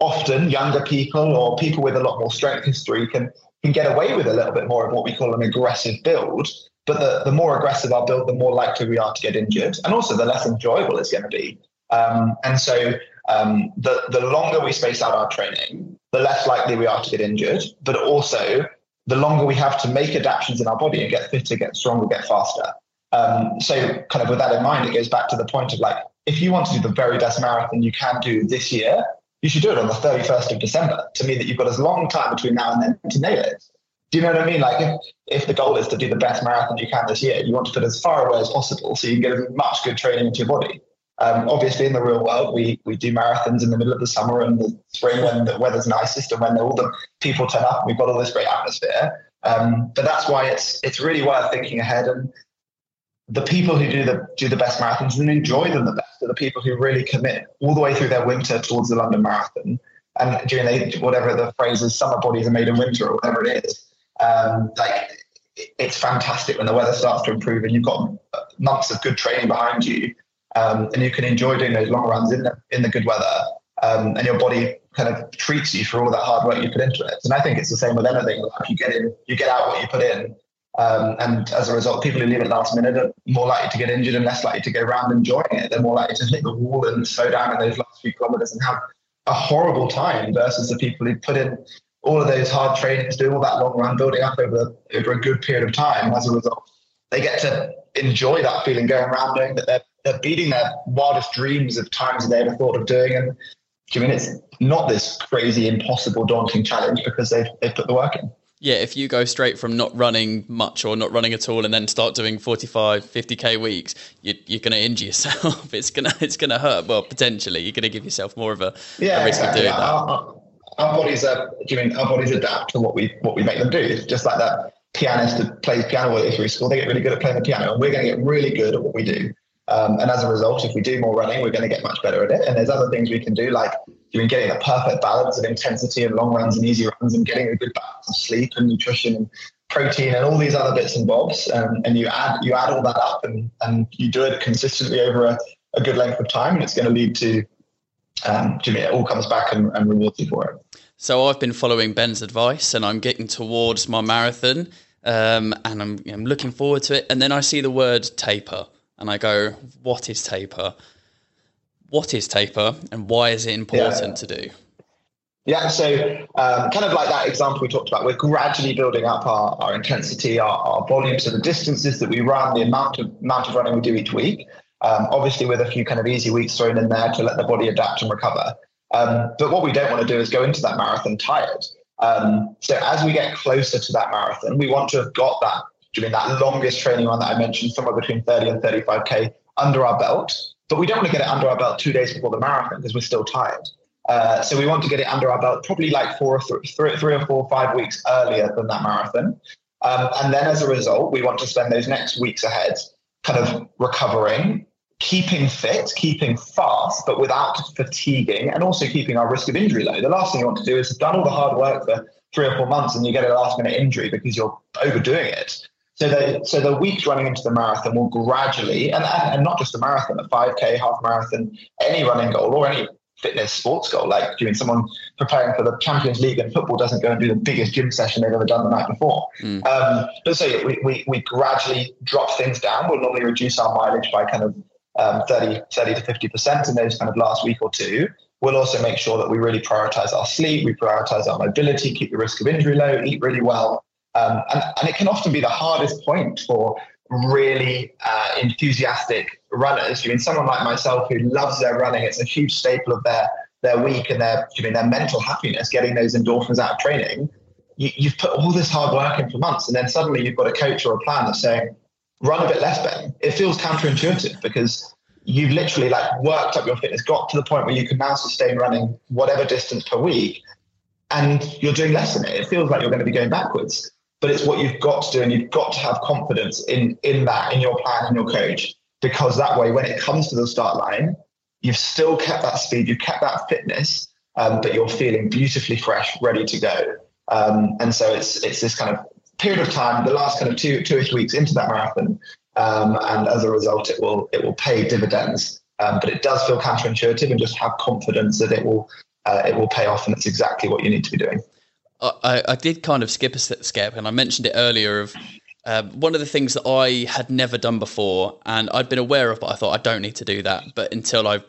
often younger people or people with a lot more strength history can, can get away with a little bit more of what we call an aggressive build. But the, the more aggressive our build, the more likely we are to get injured. And also the less enjoyable it's going to be. Um, and so um, the, the longer we space out our training, the less likely we are to get injured, but also the longer we have to make adaptations in our body and get fitter, get stronger, get faster. Um, so kind of with that in mind, it goes back to the point of like, if you want to do the very best marathon you can do this year, you should do it on the thirty-first of December to mean that you've got as long time between now and then to nail it. Do you know what I mean? Like if, if the goal is to do the best marathon you can this year, you want to put as far away as possible so you can get as much good training into your body. Um, obviously, in the real world, we we do marathons in the middle of the summer and the spring when the weather's nicest and when all the people turn up and we've got all this great atmosphere. Um, but that's why it's it's really worth thinking ahead. And the people who do the do the best marathons and enjoy them the best are the people who really commit all the way through their winter towards the London Marathon. And during the, whatever the phrase is, summer bodies are made in winter or whatever it is. Um, like it's fantastic when the weather starts to improve and you've got months of good training behind you. Um, and you can enjoy doing those long runs in the, in the good weather, um, and your body kind of treats you for all that hard work you put into it. And I think it's the same with anything. Like you get in, you get out what you put in. Um, and as a result, people who leave it last minute are more likely to get injured and less likely to go around enjoying it. They're more likely to hit the wall and slow down in those last few kilometers and have a horrible time versus the people who put in all of those hard trainings, do all that long run, building up over, over a good period of time. As a result, they get to enjoy that feeling going around knowing that they're They're beating their wildest dreams of times they ever thought of doing. And I mean, it's not this crazy, impossible, daunting challenge because they've, they've put the work in. Yeah, if you go straight from not running much or not running at all and then start doing forty-five, fifty K weeks, you, you're going to injure yourself. It's going to it's gonna hurt. Well, potentially, you're going to give yourself more of a, yeah, a risk exactly. of doing that. Our, our, our, bodies are, do you mean, our bodies adapt to what we what we make them do. It's just like that pianist that plays piano all the way through school. They get really good at playing the piano, and we're going to get really good at what we do. Um, and as a result, if we do more running, we're going to get much better at it. And there's other things we can do, like doing getting a perfect balance of intensity and long runs and easy runs and getting a good balance of sleep and nutrition and protein and all these other bits and bobs. Um, and you add you add all that up and, and you do it consistently over a, a good length of time. And it's going to lead to, um, to me, it all comes back and, and rewards you for it. So I've been following Ben's advice and I'm getting towards my marathon um, and I'm, I'm looking forward to it. And then I see the word taper. And I go, what is taper? What is taper and why is it important yeah. to do? Yeah, so um, kind of like that example we talked about, we're gradually building up our, our intensity, our, our volume, so the distances that we run, the amount of amount of running we do each week, um, obviously with a few kind of easy weeks thrown in there to let the body adapt and recover. Um, but what we don't want to do is go into that marathon tired. Um, so as we get closer to that marathon, we want to have got that doing that longest training run that I mentioned, somewhere between thirty and thirty-five K under our belt. But we don't want to get it under our belt two days before the marathon because we're still tired. Uh, so we want to get it under our belt probably like four or th- th- three or four, five weeks earlier than that marathon. Um, and then as a result, we want to spend those next weeks ahead kind of recovering, keeping fit, keeping fast, but without fatiguing and also keeping our risk of injury low. The last thing you want to do is done all the hard work for three or four months and you get a last minute injury because you're overdoing it. So the, so the weeks running into the marathon will gradually, and, and not just the marathon, a five K, half marathon, any running goal or any fitness sports goal, like doing someone preparing for the Champions League and football doesn't go and do the biggest gym session they've ever done the night before. Mm. Um, but so yeah, we, we, we gradually drop things down. We'll normally reduce our mileage by kind of um, thirty to fifty percent in those kind of last week or two. We'll also make sure that we really prioritize our sleep, we prioritize our mobility, keep the risk of injury low, eat really well. Um, and, and it can often be the hardest point for really uh, enthusiastic runners. I mean, someone like myself who loves their running, it's a huge staple of their their week and their, I mean, their mental happiness, getting those endorphins out of training. You, you've put all this hard work in for months, and then suddenly you've got a coach or a plan that's saying, run a bit less, Ben. It feels counterintuitive because you've literally like worked up your fitness, got to the point where you can now sustain running whatever distance per week, and you're doing less than it. It feels like you're going to be going backwards. But it's what you've got to do, and you've got to have confidence in in that, in your plan, in your coach, because that way, when it comes to the start line, you've still kept that speed, you've kept that fitness, um, but you're feeling beautifully fresh, ready to go. Um, and so it's it's this kind of period of time, the last kind of two two-ish weeks into that marathon, um, and as a result, it will it will pay dividends. Um, but it does feel counterintuitive, and just have confidence that it will uh, it will pay off, and it's exactly what you need to be doing. I, I did kind of skip a step, and I mentioned it earlier of uh, one of the things that I had never done before, and I'd been aware of, but I thought I don't need to do that. But until I've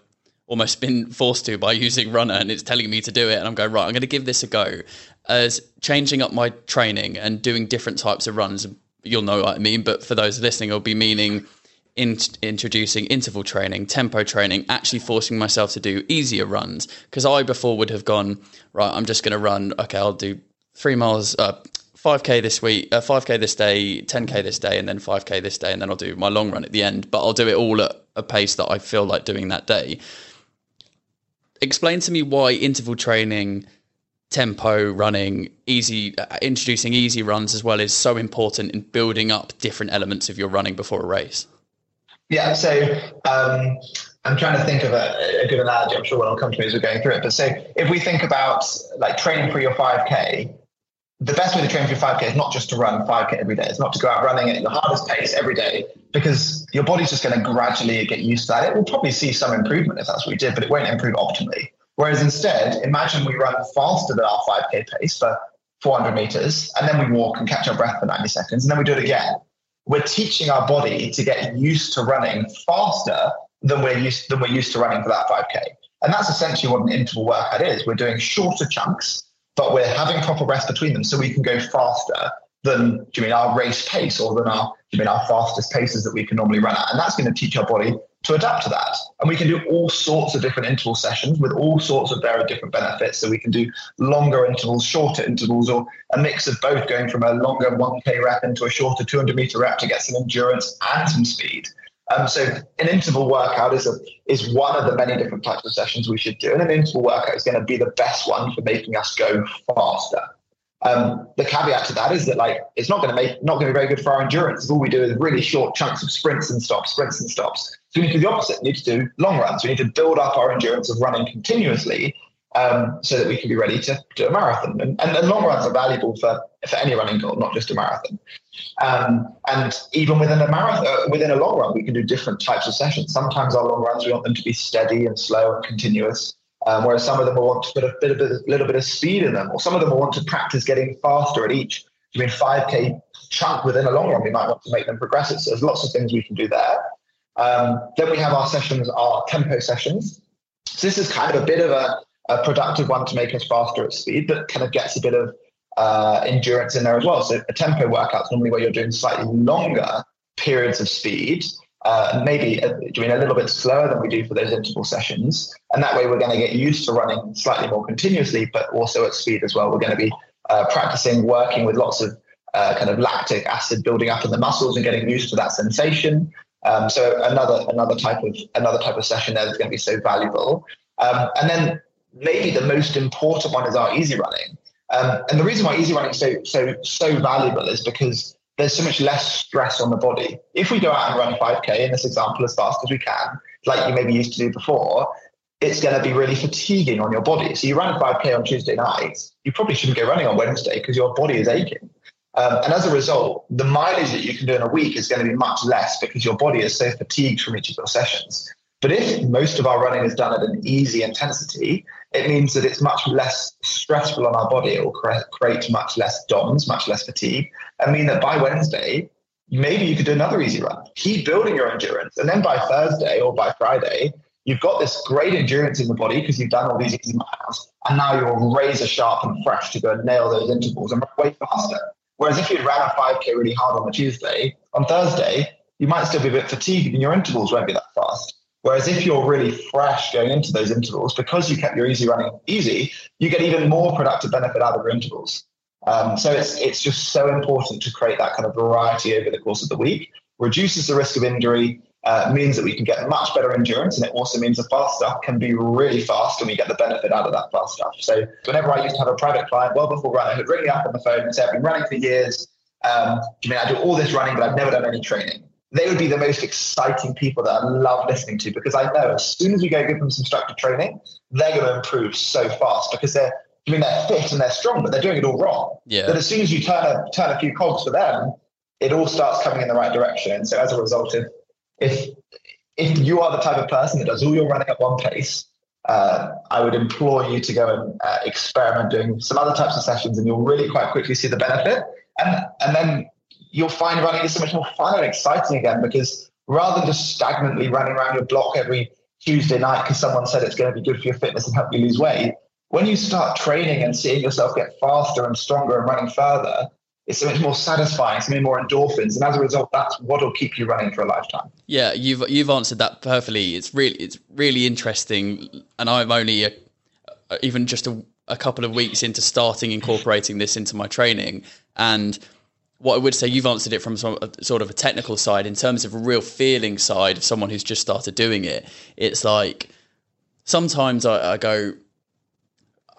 almost been forced to by using Runna, and it's telling me to do it, and I'm going, right, I'm going to give this a go, as changing up my training and doing different types of runs. You'll know what I mean, but for those listening, I'll be meaning in, introducing interval training, tempo training, actually forcing myself to do easier runs, because I before would have gone, right, I'm just going to run, okay, I'll do three miles, uh, five K this week, uh, five K this day, ten K this day, and then five K this day, and then I'll do my long run at the end, but I'll do it all at a pace that I feel like doing that day. Explain to me why interval training, tempo running, easy, uh, introducing easy runs as well is so important in building up different elements of your running before a race. Yeah, so um, I'm trying to think of a, a good analogy. I'm sure one will come to me as we're going through it. But so if we think about like training for your five K, the best way to train for your five K is not just to run five K every day. It's not to go out running at the hardest pace every day, because your body's just going to gradually get used to that. It will probably see some improvement if that's what we did, but it won't improve optimally. Whereas instead, imagine we run faster than our five K pace for four hundred meters, and then we walk and catch our breath for ninety seconds, and then we do it again. We're teaching our body to get used to running faster than we're used than we're used to running for that five K. And that's essentially what an interval workout is. We're doing shorter chunks, but we're having proper rest between them so we can go faster than do you mean our race pace or than our do you mean our fastest paces that we can normally run at. And that's going to teach our body to adapt to that. And we can do all sorts of different interval sessions with all sorts of very different benefits. So we can do longer intervals, shorter intervals, or a mix of both, going from a longer one K rep into a shorter two hundred meter rep to get some endurance and some speed. Um, so an interval workout is a, is one of the many different types of sessions we should do. And an interval workout is going to be the best one for making us go faster. Um, the caveat to that is that like it's not going to make not going to be very good for our endurance. All we do is really short chunks of sprints and stops, sprints and stops. So we need to do the opposite. We need to do long runs. We need to build up our endurance of running continuously um, so that we can be ready to do a marathon. And, and, and long runs are valuable for, for any running goal, not just a marathon. Um, and even within a marathon, within a long run, we can do different types of sessions. Sometimes our long runs, we want them to be steady and slow and continuous. Um, whereas some of them will want to put a bit, a, bit, a little bit of speed in them, or some of them will want to practice getting faster at each I mean, five K chunk within a long run. We might want to make them progressive. So there's lots of things we can do there. Um, then we have our sessions, our tempo sessions. So this is kind of a bit of a, a productive one to make us faster at speed, but kind of gets a bit of uh, endurance in there as well. So a tempo workout is normally where you're doing slightly longer periods of speed. Uh, maybe uh, doing a little bit slower than we do for those interval sessions. And that way we're going to get used to running slightly more continuously, but also at speed as well. We're going to be uh, practicing working with lots of uh, kind of lactic acid building up in the muscles and getting used to that sensation. Um, so another another type of another type of session there that's going to be so valuable. Um, and then maybe the most important one is our easy running. Um, and the reason why easy running is so, so, so valuable is because there's so much less stress on the body. If we go out and run five K, in this example, as fast as we can, like you maybe used to do before, it's going to be really fatiguing on your body. So you run five K on Tuesday night, you probably shouldn't go running on Wednesday because your body is aching. Um, and as a result, the mileage that you can do in a week is going to be much less because your body is so fatigued from each of your sessions. But if most of our running is done at an easy intensity, it means that it's much less stressful on our body. It will create much less D O M S, much less fatigue. I mean that by Wednesday, maybe you could do another easy run. Keep building your endurance. And then by Thursday or by Friday, you've got this great endurance in the body because you've done all these easy miles. And now you're razor sharp and fresh to go and nail those intervals and run way faster. Whereas if you ran a five K really hard on a Tuesday, on Thursday, you might still be a bit fatigued and your intervals won't be that fast. Whereas if you're really fresh going into those intervals, because you kept your easy running easy, you get even more productive benefit out of your intervals. Um, so it's it's just so important to create that kind of variety over the course of the week. Reduces the risk of injury, uh, means that we can get much better endurance, and it also means the fast stuff can be really fast and we get the benefit out of that fast stuff. So whenever I used to have a private client, well before running, who'd ring me up on the phone and say, I've been running for years. Um, I mean, I do all this running, but I've never done any training. They would be the most exciting people that I love listening to because I know as soon as we go give them some structured training, they're going to improve so fast because they're, I mean, they're fit and they're strong, but they're doing it all wrong. Yeah. But as soon as you turn a, turn a few cogs for them, it all starts coming in the right direction. And so as a result, if, if, if you are the type of person that does all your running at one pace, uh, I would implore you to go and uh, experiment doing some other types of sessions and you'll really quite quickly see the benefit. And, and then you'll find running is so much more fun and exciting again, because rather than just stagnantly running around your block every Tuesday night because someone said it's going to be good for your fitness and help you lose weight, when you start training and seeing yourself get faster and stronger and running further, it's so much more satisfying, so many more endorphins. And as a result, that's what will keep you running for a lifetime. Yeah, you've you've answered that perfectly. It's really it's really interesting. And I'm only a, even just a, a couple of weeks into starting incorporating this into my training. And what I would say, you've answered it from some, sort of a technical side. In terms of a real feeling side of someone who's just started doing it, it's like sometimes I, I go,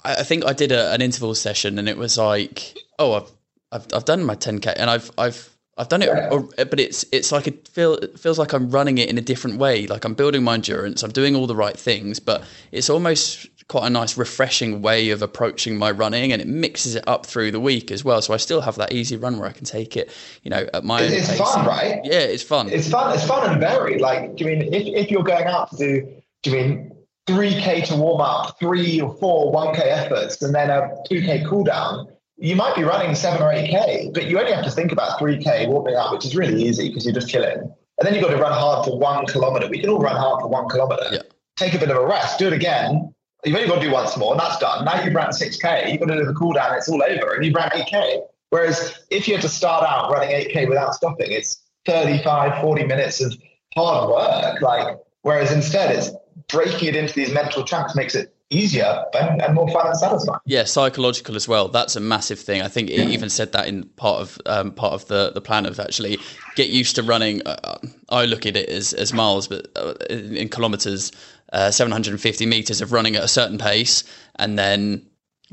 I think I did a, an interval session and it was like, oh, I've I've, I've done my ten K and I've I've I've done it, or, but it's it's like it, feel, it feels like I'm running it in a different way. Like I'm building my endurance, I'm doing all the right things, but it's almost quite a nice refreshing way of approaching my running, and it mixes it up through the week as well. So I still have that easy run where I can take it, you know, at my own pace. It's fun, right? Yeah, it's fun. It's fun. It's fun and varied. Like, do you mean if, if you're going out to do, do you mean three K to warm up, three or four one K efforts, and then a two K cooldown, you might be running seven or eight K, but you only have to think about three K warming up, which is really easy because you're just chilling. And then you've got to run hard for one kilometer. We can all run hard for one kilometer. Yeah. Take a bit of a rest, do it again. You've only got to do once more, and that's done. Now you've ran six K, you've got to do the cooldown, it's all over, and you've ran eight K. Whereas if you had to start out running eight K without stopping, it's thirty-five, forty minutes of hard work. Like, whereas instead it's breaking it into these mental chunks makes it easier and, and more fun and satisfying. Yeah, psychological as well. That's a massive thing. I think it yeah. even said that in part of um, part of the, the plan of actually get used to running. Uh, I look at it as, as miles, but uh, in, in kilometres, uh, seven hundred fifty metres of running at a certain pace, and then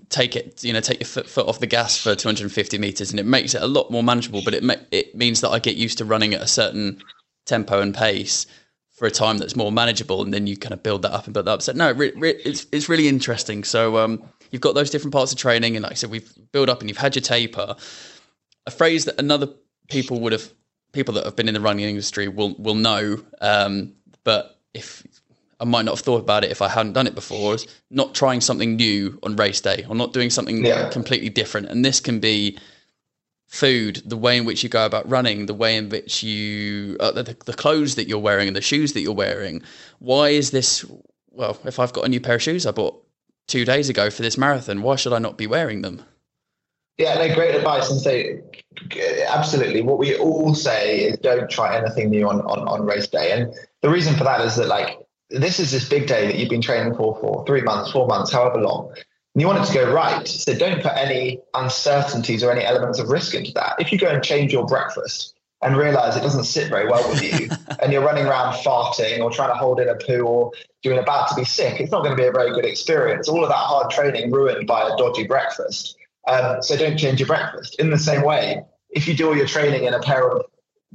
take it, you know, take your foot, foot off the gas for two hundred fifty metres, and it makes it a lot more manageable. But it ma- it means that I get used to running at a certain tempo and pace for a time that's more manageable, and then you kind of build that up and build that up. So no, re- re- it's it's really interesting. So um, you've got those different parts of training, and like I said, we've built up, and you've had your taper. A phrase that another people would have, people that have been in the running industry will will know, um, but if I might not have thought about it if I hadn't done it before, is not trying something new on race day, or not doing something yeah. completely different. And this can be food, the way in which you go about running, the way in which you, uh, the, the clothes that you're wearing and the shoes that you're wearing. Why is this? Well, if I've got a new pair of shoes I bought two days ago for this marathon, why should I not be wearing them? Yeah, no, great advice. And so absolutely what we all say is don't try anything new on, on, on race day. And the reason for that is that like, this is this big day that you've been training for, for three months, four months, however long. And you want it to go right. So don't put any uncertainties or any elements of risk into that. If you go and change your breakfast and realize it doesn't sit very well with you and you're running around farting or trying to hold in a poo or you're about to be sick, it's not going to be a very good experience. All of that hard training ruined by a dodgy breakfast. Um, so don't change your breakfast. In the same way, if you do all your training in a pair of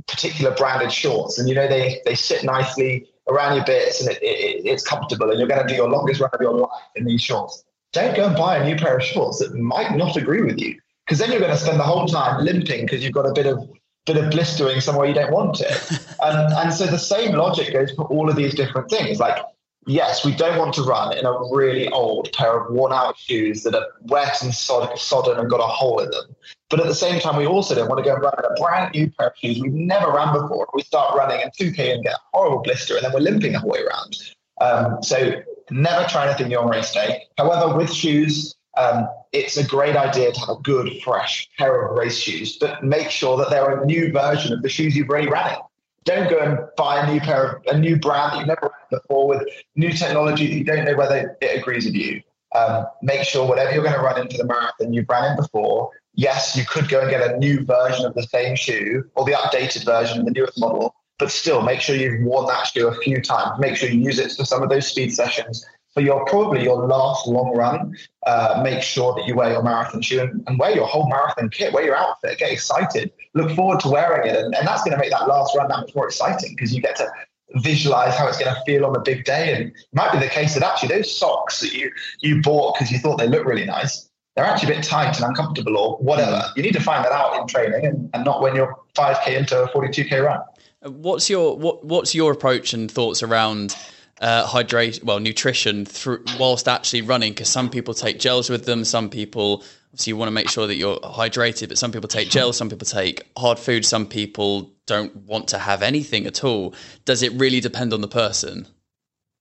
particular branded shorts and you know they, they sit nicely around your bits and it, it, it's comfortable and you're going to do your longest run of your life in these shorts, don't go and buy a new pair of shorts that might not agree with you. because then you're going to spend the whole time limping because you've got a bit of bit of blistering somewhere you don't want it. And, and so the same logic goes for all of these different things. Like, yes, we don't want to run in a really old pair of worn-out shoes that are wet and sod- sodden and got a hole in them. But at the same time, we also don't want to go and run in a brand new pair of shoes we've never ran before. We start running in two K and get a horrible blister, and then we're limping the whole way around. Um, so never try anything new on race day. However, with shoes, um, it's a great idea to have a good, fresh pair of race shoes, but make sure that they're a new version of the shoes you've already ran in. Don't go and buy a new pair of a new brand that you've never had before with new technology that you don't know whether it agrees with you. Um, make sure whatever you're going to run into the marathon you've ran in before. Yes, you could go and get a new version of the same shoe or the updated version, the newest model, but still make sure you've worn that shoe a few times. Make sure you use it for some of those speed sessions. For your probably your last long run, uh, make sure that you wear your marathon shoe and, and wear your whole marathon kit, wear your outfit, get excited, look forward to wearing it. And, and that's going to make that last run that much more exciting because you get to visualize how it's going to feel on the big day. And it might be the case that actually those socks that you, you bought because you thought they looked really nice, they're actually a bit tight and uncomfortable or whatever. You need to find that out in training and, and not when you're five K into a forty-two K run. What's your, what, what's your approach and thoughts around Uh, hydration, well, nutrition through whilst actually running? Because some people take gels with them. Some people, obviously, you want to make sure that you're hydrated, but some people take gels, some people take hard food, some people don't want to have anything at all. Does it really depend on the person?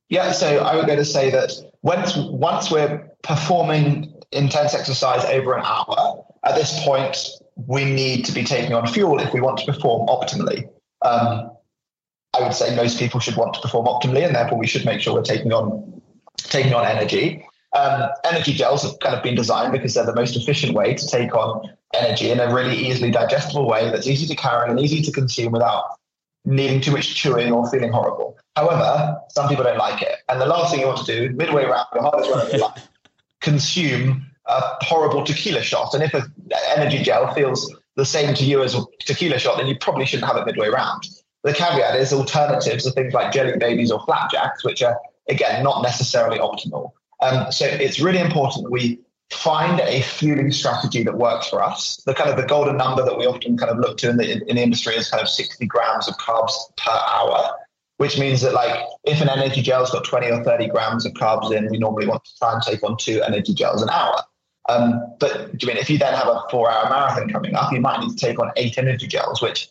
Yeah, so I would go to say that once once we're performing intense exercise over an hour, at this point, we need to be taking on fuel if we want to perform optimally. Um, I would say most people should want to perform optimally, and therefore we should make sure we're taking on taking on energy. Um, energy gels have kind of been designed because they're the most efficient way to take on energy in a really easily digestible way that's easy to carry and easy to consume without needing too much chewing or feeling horrible. However, some people don't like it. And the last thing you want to do, midway around the hardest run of your life, consume a horrible tequila shot. And if an energy gel feels the same to you as a tequila shot, then you probably shouldn't have it midway around. The caveat is alternatives are things like jelly babies or flapjacks, which are, again, not necessarily optimal. Um, so it's really important that we find a fueling strategy that works for us. The kind of the golden number that we often kind of look to in the, in the industry is kind of sixty grams of carbs per hour, which means that, like, if an energy gel's got twenty or thirty grams of carbs in, we normally want to try and take on two energy gels an hour. Um, but I mean, if you then have a four-hour marathon coming up, you might need to take on eight energy gels, which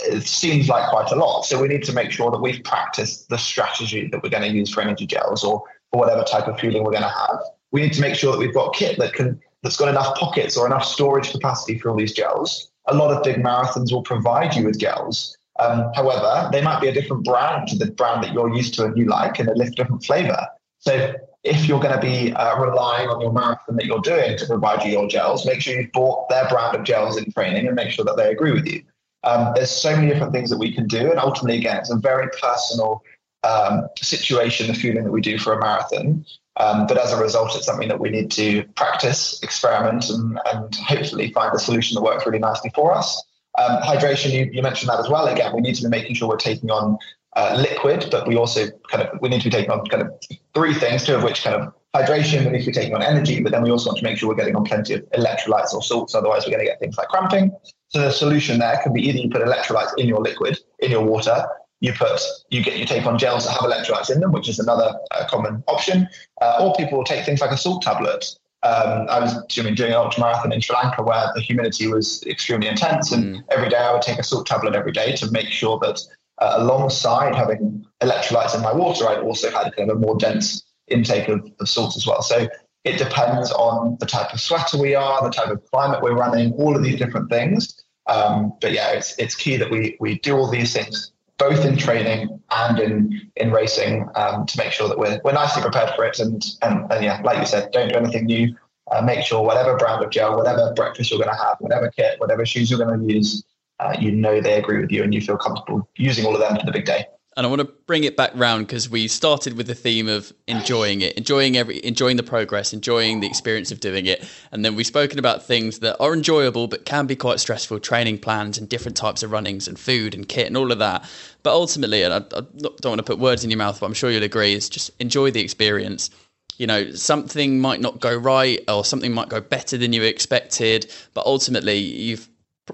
it seems like quite a lot. So we need to make sure that we've practiced the strategy that we're going to use for energy gels or for whatever type of fueling we're going to have. We need to make sure that we've got kit that can, that's got enough pockets or enough storage capacity for all these gels. A lot of big marathons will provide you with gels. Um, however, they might be a different brand to the brand that you're used to and you like, and they lift different flavor. So if you're going to be uh, relying on your marathon that you're doing to provide you your gels, make sure you've bought their brand of gels in training and make sure that they agree with you. Um, there's so many different things that we can do. And ultimately, again, it's a very personal um, situation, the fueling that we do for a marathon. Um, but as a result, it's something that we need to practice, experiment, and, and hopefully find a solution that works really nicely for us. Um, hydration, you, you mentioned that as well. Again, we need to be making sure we're taking on uh, liquid, but we also kind of, we need to be taking on kind of three things, two of which kind of hydration, we need to be taking on energy, but then we also want to make sure we're getting on plenty of electrolytes or salts. Otherwise, we're going to get things like cramping. So the solution there can be either you put electrolytes in your liquid, in your water, you put, you get, you take on gels that have electrolytes in them, which is another uh, common option. Uh, or people will take things like a salt tablet. Um, I was doing, doing an ultramarathon in Sri Lanka where the humidity was extremely intense. And mm. every day I would take a salt tablet every day to make sure that uh, alongside having electrolytes in my water, I also had kind of a more dense intake of, of salts as well. So it depends on the type of sweater we are, the type of climate we're running, all of these different things. Um, but yeah, it's it's key that we we do all these things, both in training and in in racing, um, to make sure that we're we're nicely prepared for it. And and, and yeah, like you said, don't do anything new. Uh, make sure whatever brand of gel, whatever breakfast you're going to have, whatever kit, whatever shoes you're going to use, uh, you know they agree with you and you feel comfortable using all of them for the big day. And I want to bring it back round because we started with the theme of enjoying it, enjoying every, enjoying the progress, enjoying the experience of doing it. And then we've spoken about things that are enjoyable, but can be quite stressful, training plans and different types of runnings and food and kit and all of that. But ultimately, and I, I don't want to put words in your mouth, but I'm sure you'll agree, is just enjoy the experience. you know, something might not go right or something might go better than you expected, but ultimately you've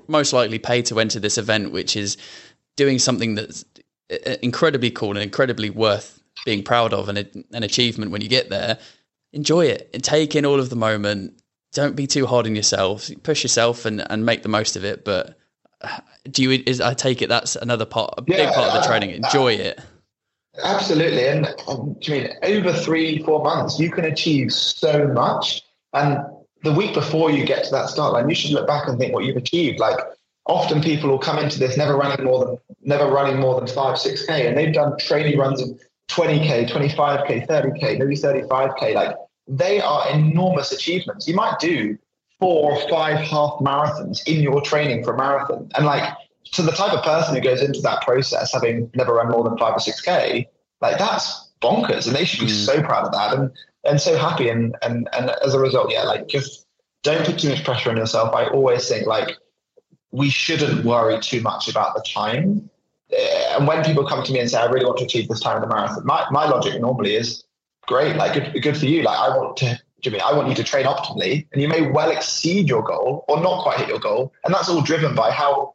most likely paid to enter this event, which is doing something that's incredibly cool and incredibly worth being proud of, and a, an achievement when you get there. Enjoy it and take in all of the moment. Don't be too hard on yourself. Push yourself and, and make the most of it. But do you? Is I take it that's another part, a yeah, big part of the training. Enjoy uh, it. Absolutely, and um, I mean, over three, four months, you can achieve so much. And the week before you get to that start line, you should look back and think what you've achieved. Like, often people will come into this never running more than never running more than five, six k, and they've done training runs of twenty K, twenty-five K, thirty K, maybe thirty-five K. Like, they are enormous achievements. You might do four or five half marathons in your training for a marathon. And like, to the type of person who goes into that process having never run more than five or six K, like, that's bonkers. And they should be mm. so proud of that and, and so happy. And, and, and as a result, yeah, like, just don't put too much pressure on yourself. I always think, like, we shouldn't worry too much about the time. And when people come to me and say, I really want to achieve this time in the marathon, my, my logic normally is, great, like, good, good for you. Like, I want to, Jimmy, I want you to train optimally, and you may well exceed your goal or not quite hit your goal. And that's all driven by how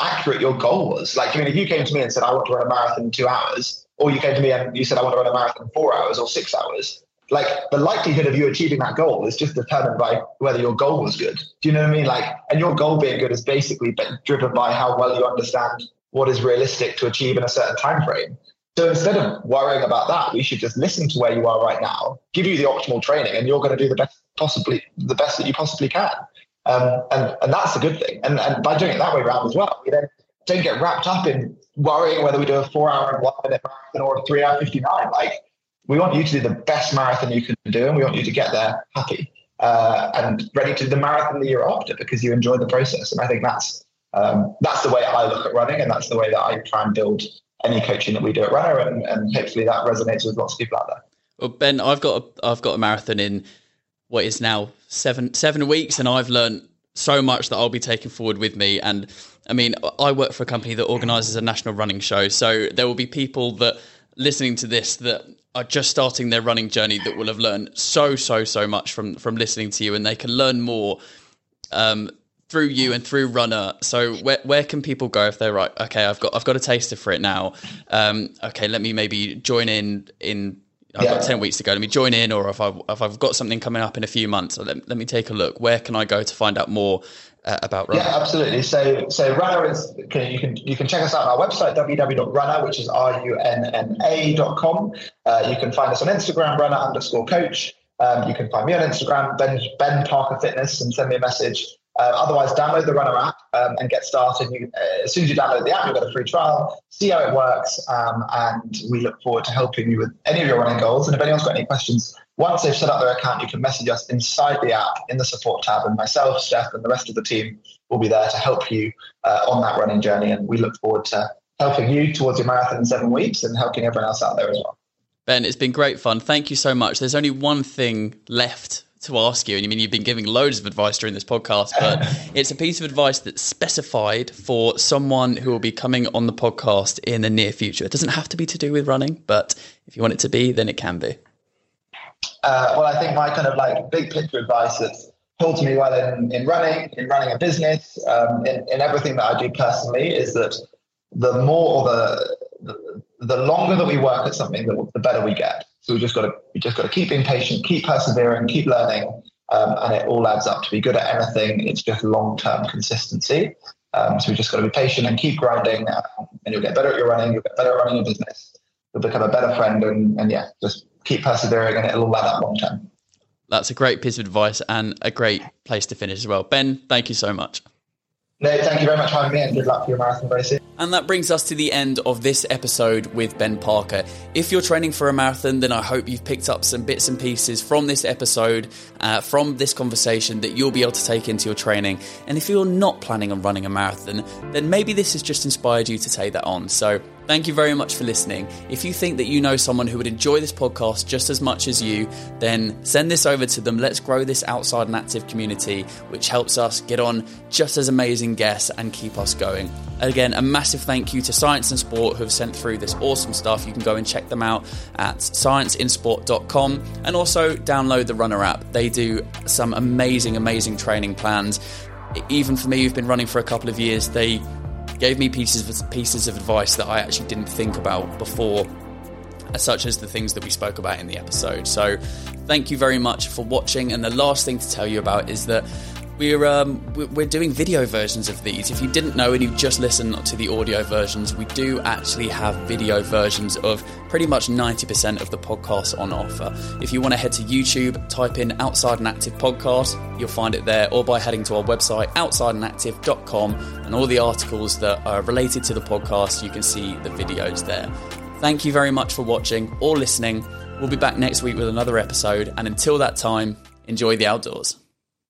accurate your goal was. Like, I mean, if you came to me and said, I want to run a marathon in two hours, or you came to me and you said, I want to run a marathon in four hours or six hours, like, the likelihood of you achieving that goal is just determined by whether your goal was good. Do you know what I mean? Like, and your goal being good is basically driven by how well you understand what is realistic to achieve in a certain time frame. So instead of worrying about that, we should just listen to where you are right now, give you the optimal training, and you're going to do the best possibly, the best that you possibly can. Um, and and that's a good thing. And and by doing it that way around as well, you know, don't get wrapped up in worrying whether we do a four-hour and one-minute marathon or a three-hour fifty-nine. Like, we want you to do the best marathon you can do, and we want you to get there happy uh, and ready to do the marathon the year after because you enjoyed the process. And I think that's Um, that's the way I look at running, and that's the way that I try and build any coaching that we do at Runner, and, and hopefully that resonates with lots of people out there. Well, Ben, I've got a, I've got a marathon in what is now seven seven weeks, and I've learned so much that I'll be taking forward with me. And I mean, I work for a company that organises a national running show, so there will be people that listening to this that are just starting their running journey that will have learned so so so much from from listening to you, and they can learn more Um, through you and through Runner. So where where can people go if they're right, okay, I've got I've got a taster for it now, um okay, let me maybe join in in I've yeah. got ten weeks to go, let me join in, or if I if I've got something coming up in a few months, let, let me take a look. Where can I go to find out more uh, about Runner? Yeah, absolutely. So so Runner is can, you can you can check us out on our website, w w w dot runna, which is r u n n a dot com. Uh, you can find us on Instagram, runner underscore coach. Um, you can find me on Instagram, Ben Ben Parker Fitness, and send me a message. Uh, otherwise, download the Runner app um, and get started. You, uh, as soon as you download the app, you'll get a free trial, see how it works, um, and we look forward to helping you with any of your running goals. And if anyone's got any questions, once they've set up their account, you can message us inside the app in the support tab, and myself, Steph, and the rest of the team will be there to help you uh, on that running journey. And we look forward to helping you towards your marathon in seven weeks and helping everyone else out there as well. Ben, it's been great fun. Thank you so much. There's only one thing left to ask you, and I mean, you've been giving loads of advice during this podcast, but it's a piece of advice that's specified for someone who will be coming on the podcast in the near future. It doesn't have to be to do with running, but if you want it to be, then it can be. Uh, well, I think my kind of like big picture advice that's told to me well in, in running, in running a business, um, in, in everything that I do personally, is that the more or the, the the longer that we work at something, the, the better we get. So we just got to we just got to keep being patient, keep persevering, keep learning, um, and it all adds up to be good at anything. It's just long-term consistency. Um, so we just got to be patient and keep grinding, uh, and you'll get better at your running. You'll get better at running your business. You'll become a better friend, and, and yeah, just keep persevering, and it'll all add up long-term. That's a great piece of advice and a great place to finish as well. Ben, thank you so much. No, thank you very much for having me, and good luck for your marathon race. And that brings us to the end of this episode with Ben Parker. If you're training for a marathon, then I hope you've picked up some bits and pieces from this episode, uh, from this conversation that you'll be able to take into your training. And if you're not planning on running a marathon, then maybe this has just inspired you to take that on. So Thank you very much for listening. If you think that you know someone who would enjoy this podcast just as much as you, then send this over to them. Let's grow this Outside and Active community, which helps us get on just as amazing guests and keep us going. Again, a massive thank you to Science and Sport who have sent through this awesome stuff. You can go and check them out at science in sport dot com and also download the Runna app. They do some amazing, amazing training plans. Even for me, who've been running for a couple of years, they gave me pieces of, pieces of advice that I actually didn't think about before, such as the things that we spoke about in the episode. So thank you very much for watching. And the last thing to tell you about is that we're um, we're doing video versions of these. If you didn't know and you just listened to the audio versions, we do actually have video versions of pretty much ninety percent of the podcasts on offer. If you want to head to YouTube, type in Outside and Active Podcast, you'll find it there, or by heading to our website, outside and active dot com, and all the articles that are related to the podcast, you can see the videos there. Thank you very much for watching or listening. We'll be back next week with another episode, and until that time, enjoy the outdoors.